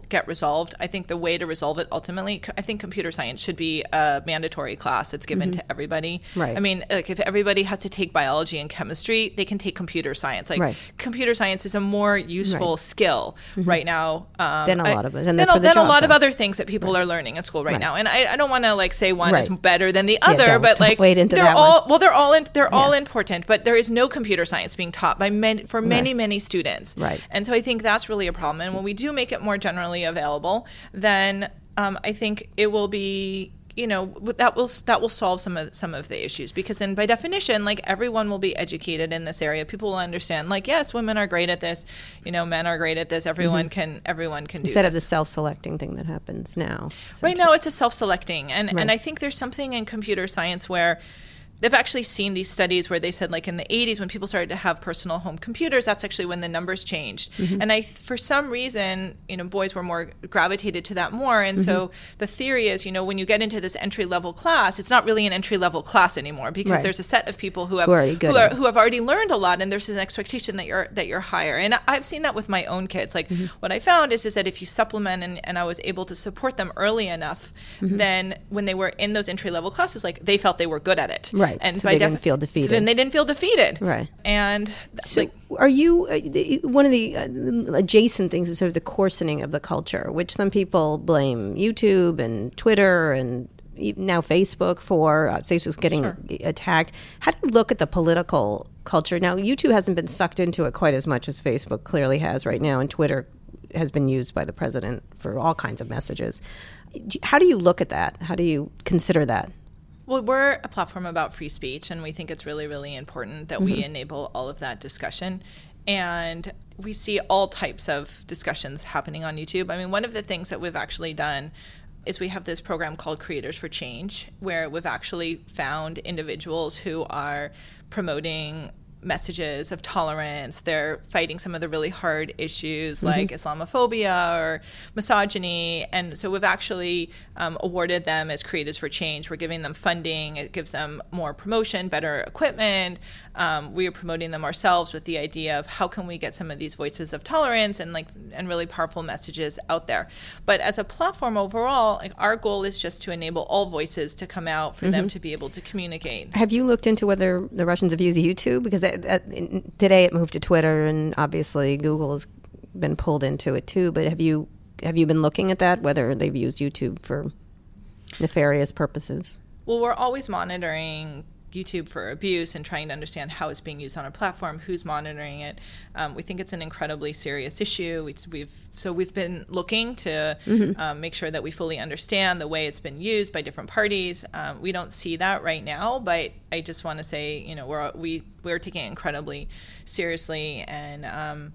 get resolved. I think the way to resolve it ultimately, I think computer science should be a mandatory class that's given to everybody. Right. I mean, like if everybody has to take biology and chemistry, they can take computer science. Like computer science is a more useful skill right now than a lot of it, and that's then a lot of other things that people are learning at school right now. And I don't want to like say one is better than the other, but like they're all important. But there is no computer science being taught by many students. Right. And so I think that's really a problem. And when we do make it more generally available, then I think it will be, you know, that will solve some of the issues, because then by definition, like everyone will be educated in this area. People will understand, like, yes, women are great at this, you know, men are great at this. Everyone can do this. Instead of the self-selecting thing that happens now. Right now, it's a self-selecting. And I think there's something in computer science where they've actually seen these studies where they said, like, in the 80s when people started to have personal home computers, that's actually when the numbers changed. Mm-hmm. And for some reason, you know, boys were more gravitated to that more. And so the theory is, you know, when you get into this entry-level class, it's not really an entry-level class anymore, because there's a set of people who have already learned a lot, and there's an expectation that you're higher. And I've seen that with my own kids. Like, what I found is that if you supplement and I was able to support them early enough, then when they were in those entry-level classes, like, they felt they were good at it. Right. Right. And so they didn't feel defeated. So then they didn't feel defeated. Right. And so like, are you one of the adjacent things is sort of the coarsening of the culture, which some people blame YouTube and Twitter and now Facebook for. Facebook's getting attacked. How do you look at the political culture? Now, YouTube hasn't been sucked into it quite as much as Facebook clearly has right now, and Twitter has been used by the president for all kinds of messages. How do you look at that? How do you consider that? Well, we're a platform about free speech, and we think it's really, really important that we enable all of that discussion. And we see all types of discussions happening on YouTube. I mean, one of the things that we've actually done is we have this program called Creators for Change, where we've actually found individuals who are promoting messages of tolerance. They're fighting some of the really hard issues like Islamophobia or misogyny. And so we've actually awarded them as Creators for Change. We're giving them funding. It gives them more promotion, better equipment. We are promoting them ourselves with the idea of how can we get some of these voices of tolerance and really powerful messages out there. But as a platform overall, like, our goal is just to enable all voices to come out for them to be able to communicate. Have you looked into whether the Russians have used YouTube? Because today it moved to Twitter, and obviously Google has been pulled into it too. But have you been looking at that, whether they've used YouTube for nefarious purposes? Well, we're always monitoring YouTube for abuse and trying to understand how it's being used on our platform, who's monitoring it. We think it's an incredibly serious issue. We've been looking to make sure that we fully understand the way it's been used by different parties. We don't see that right now, but I just want to say, you know, we're taking it incredibly seriously, and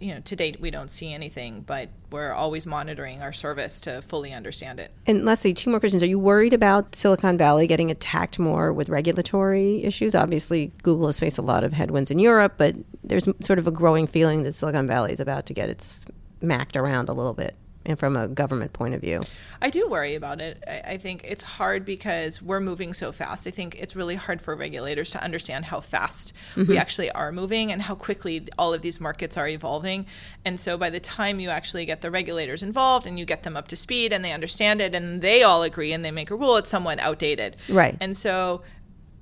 you know, to date we don't see anything, but we're always monitoring our service to fully understand it. And Leslie, two more questions. Are you worried about Silicon Valley getting attacked more with regulatory issues? Obviously, Google has faced a lot of headwinds in Europe, but there's sort of a growing feeling that Silicon Valley is about to get its smacked around a little bit. And from a government point of view, I do worry about it. I think it's hard because we're moving so fast. I think it's really hard for regulators to understand how fast we actually are moving and how quickly all of these markets are evolving. And so by the time you actually get the regulators involved and you get them up to speed and they understand it and they all agree and they make a rule, it's somewhat outdated. Right. And so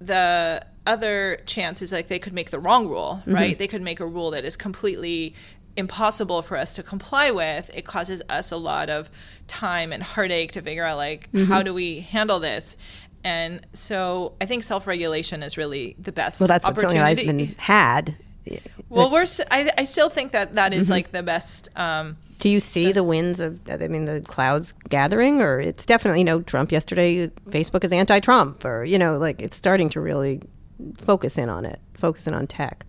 the other chance is like they could make the wrong rule, right? They could make a rule that is completely impossible for us to comply with. It causes us a lot of time and heartache to figure out, like, how do we handle this? And so I think self-regulation is really the best opportunity. Well, that's what Silicon Valley's had. Well, I still think that is like the best. Do you see the winds of, I mean, the clouds gathering? Or it's definitely, you know, Trump yesterday, Facebook is anti-Trump, or, you know, like it's starting to really focus in on it, focus in on tech.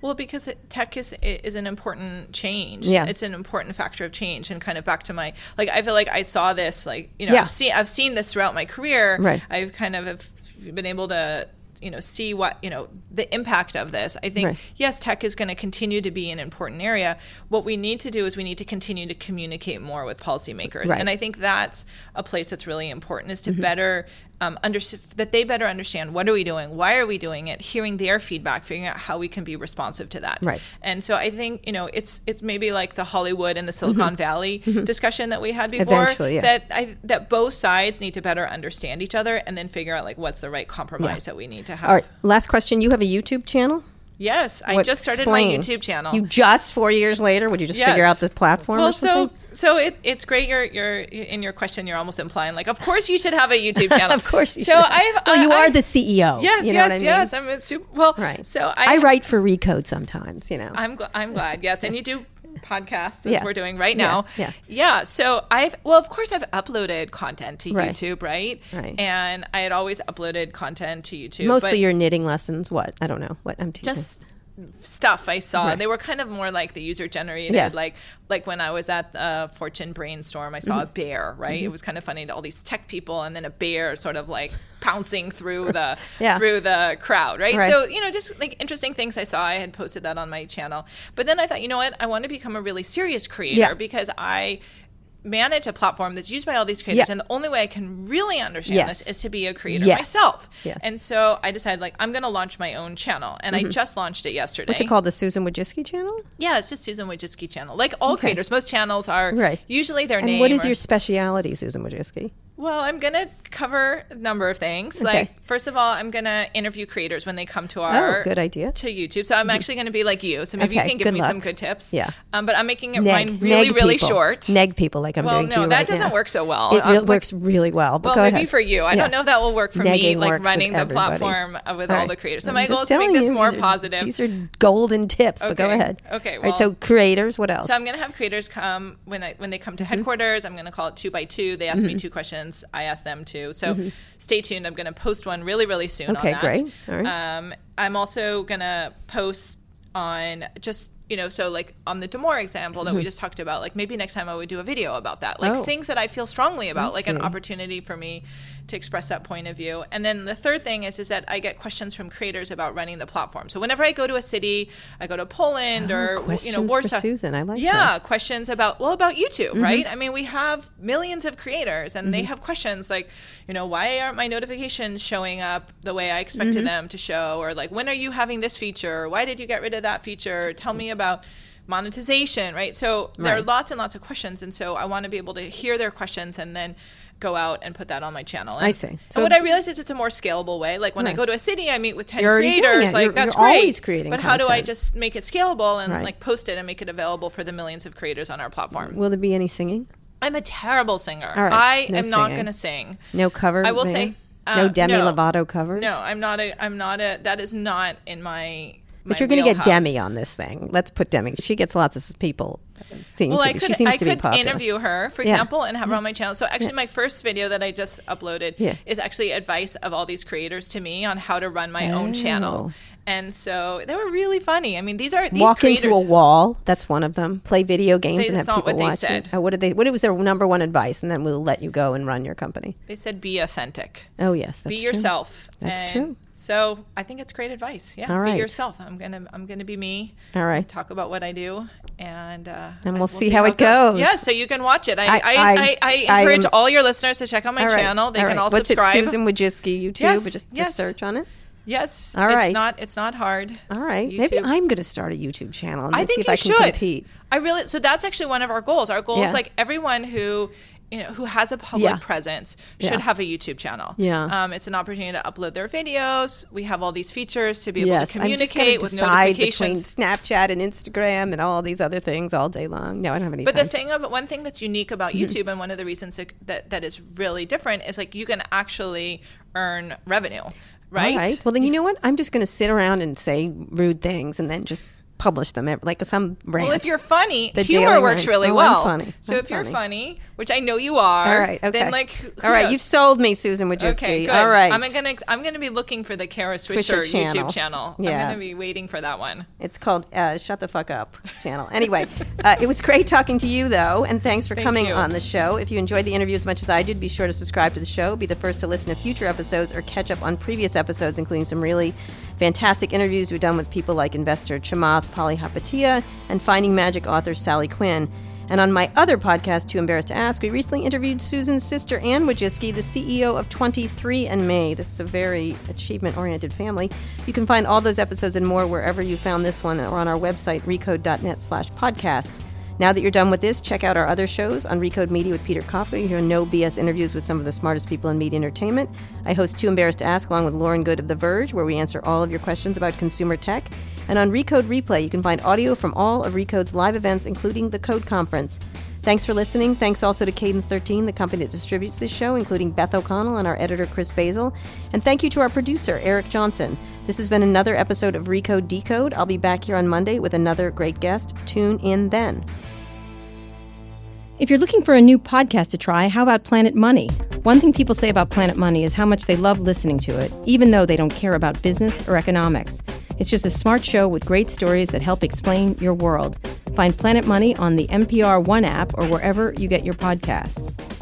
Well, because tech is an important change. Yeah. It's an important factor of change, and kind of back to my, like, I feel like I saw this, like, you know, yeah. I've seen this throughout my career. Right. I've kind of have been able to, you know, see what, you know, the impact of this. I think, right. Yes, tech is going to continue to be an important area. What we need to do is we need to continue to communicate more with policymakers. Right. And I think that's a place that's really important, is to mm-hmm. better that they better understand, what are we doing? Why are we doing it? Hearing their feedback, figuring out how we can be responsive to that. Right. And so I think, you know, it's maybe like the Hollywood and the Silicon mm-hmm. Valley mm-hmm. discussion that we had before. Eventually, yeah. That both sides need to better understand each other and then figure out, like, what's the right compromise yeah. that we need to have. All right. Last question. You have a YouTube channel? Yes, I just started my YouTube channel. You just 4 years later? Would you just yes. figure out the platform or something? So it's great. You're in your question. You're almost implying, like, of course you should have a YouTube channel. Of course. You should. You are the CEO. Yes, you know what I mean? Yes. I'm super, well. Right. So I write for Recode sometimes. You know. I'm glad. Yes, and you do. Podcast that yeah. we're doing right now. Yeah. Yeah. So of course I've uploaded content to right. YouTube, right? Right. And I had always uploaded content to YouTube. Mostly your knitting lessons. What? I don't know. What I'm teaching. Just stuff I saw. Right. They were kind of more like the user generated, yeah. like when I was at the Fortune brainstorm, I saw mm-hmm. a bear, right? Mm-hmm. It was kind of funny to all these tech people and then a bear sort of like pouncing through the yeah. through the crowd, right? Right? So, you know, just like interesting things I saw. I had posted that on my channel. But then I thought, you know what? I want to become a really serious creator yeah. because I manage a platform that's used by all these creators yeah. and the only way I can really understand yes. this is to be a creator yes. myself. Yes. And so I decided, like, I'm going to launch my own channel, and mm-hmm. I just launched it yesterday. What's it called? The Susan Wojcicki channel? Yeah, it's just Susan Wojcicki channel. Like all okay. creators, most channels are right. usually their name. And what is your specialty, Susan Wojcicki? Well, I'm going to cover a number of things. Okay. Like, first of all, I'm going to interview creators when they come to our... Oh, good idea. ...to YouTube. So I'm mm-hmm. actually going to be like you. So maybe okay, you can give me some good tips. Yeah. But I'm making it mine really, really short. Neg people like I'm doing to you right now. Well, no, that doesn't work so well. It works really well. But well, maybe ahead. For you. I yeah. don't know if that will work for Negging me, like running the platform with all right. the creators. So I'm my goal is to make this more positive. These are golden tips, but go ahead. Okay. Well, so creators, what else? So I'm going to have creators come when they come to headquarters. I'm going to call it 2x2. They ask me 2 questions. I asked them to. So mm-hmm. stay tuned. I'm going to post one really, really soon okay, on that. Okay, great. All right. I'm also going to post on just, you know, so like on the Damore example mm-hmm. that we just talked about, like maybe next time I would do a video about that. Like things that I feel strongly about, like an opportunity for me to express that point of view. And then the third thing is that I get questions from creators about running the platform. So whenever I go to a city, I go to Poland or, you know, Warsaw. Questions for Susan, I like that. Yeah, questions about YouTube, mm-hmm. right? I mean, we have millions of creators and mm-hmm. they have questions like, you know, why aren't my notifications showing up the way I expected mm-hmm. them to show? Or like, when are you having this feature? Why did you get rid of that feature? Tell me about monetization, right? So there are lots and lots of questions. And so I want to be able to hear their questions and then go out and put that on my channel. And, I see. So, and what I realized is it's a more scalable way. Like when I go to a city, I meet with 10 creators. Like that's great. You're always creating content. But how do I just make it scalable and like post it and make it available for the millions of creators on our platform? Will there be any singing? I'm a terrible singer. All right. I am not going to sing. No cover. I will say no Demi Lovato covers. No, I'm not a. That is not in my. But you're going to get Demi on this thing. Let's put Demi. She gets lots of people. She seems to be popular. I could interview her, for example, and have her on my channel. So actually my first video that I just uploaded is actually advice of all these creators to me on how to run my own channel. And so they were really funny. I mean, these walk creators, into a wall. That's one of them. Play video games and have people watch it. That's not what they said. Oh, what was their number one advice? And then we'll let you go and run your company. They said, be authentic. Oh, yes. That's true. Be yourself. That's true. So I think it's great advice. Yeah, all right. Be yourself. I'm gonna be me. All right. Talk about what I do, and we'll see how it goes. Yeah. So you can watch it. I encourage all your listeners to check out my channel. They can all subscribe. What's it? Susan Wojcicki YouTube. Yes, just search on it. Yes. All right. It's not hard. All right. YouTube. Maybe I'm going to start a YouTube channel and see if I can compete. So that's actually one of our goals. Our goal is like everyone who. You know, who has a public presence should have a YouTube channel. Yeah, it's an opportunity to upload their videos. We have all these features to be able to communicate with notifications. Between Snapchat and Instagram and all these other things all day long. No, I don't have any. But one thing that's unique about YouTube and one of the reasons that is really different is like you can actually earn revenue, right? All right. Well, then you know what? I'm just going to sit around and say rude things and then just. publish them, like some rant. Well, if you're funny, the humor works really well. I'm funny, which I know you are. All right, okay. Then like, who knows? You've sold me, Susan Wojcicki. Okay, good. All right, I'm gonna be looking for the Kara Swisher channel. YouTube channel. Yeah. I'm gonna be waiting for that one. It's called "Shut the Fuck Up" channel. Anyway, it was great talking to you, though, and thanks for coming on the show. If you enjoyed the interview as much as I did, be sure to subscribe to the show. Be the first to listen to future episodes or catch up on previous episodes, including some really fantastic interviews we've done with people like investor Chamath Palihapitiya and Finding Magic author Sally Quinn. And on my other podcast, Too Embarrassed to Ask, we recently interviewed Susan's sister, Ann Wojcicki, the CEO of 23andMe. This is a very achievement-oriented family. You can find all those episodes and more wherever you found this one or on our website, recode.net/podcast. Now that you're done with this, check out our other shows on Recode Media with Peter Kafka. You hear no BS interviews with some of the smartest people in media entertainment. I host Too Embarrassed to Ask along with Lauren Good of The Verge, where we answer all of your questions about consumer tech. And on Recode Replay, you can find audio from all of Recode's live events, including the Code Conference. Thanks for listening. Thanks also to Cadence 13, the company that distributes this show, including Beth O'Connell and our editor, Chris Basil. And thank you to our producer, Eric Johnson. This has been another episode of Recode Decode. I'll be back here on Monday with another great guest. Tune in then. If you're looking for a new podcast to try, how about Planet Money? One thing people say about Planet Money is how much they love listening to it, even though they don't care about business or economics. It's just a smart show with great stories that help explain your world. Find Planet Money on the NPR One app or wherever you get your podcasts.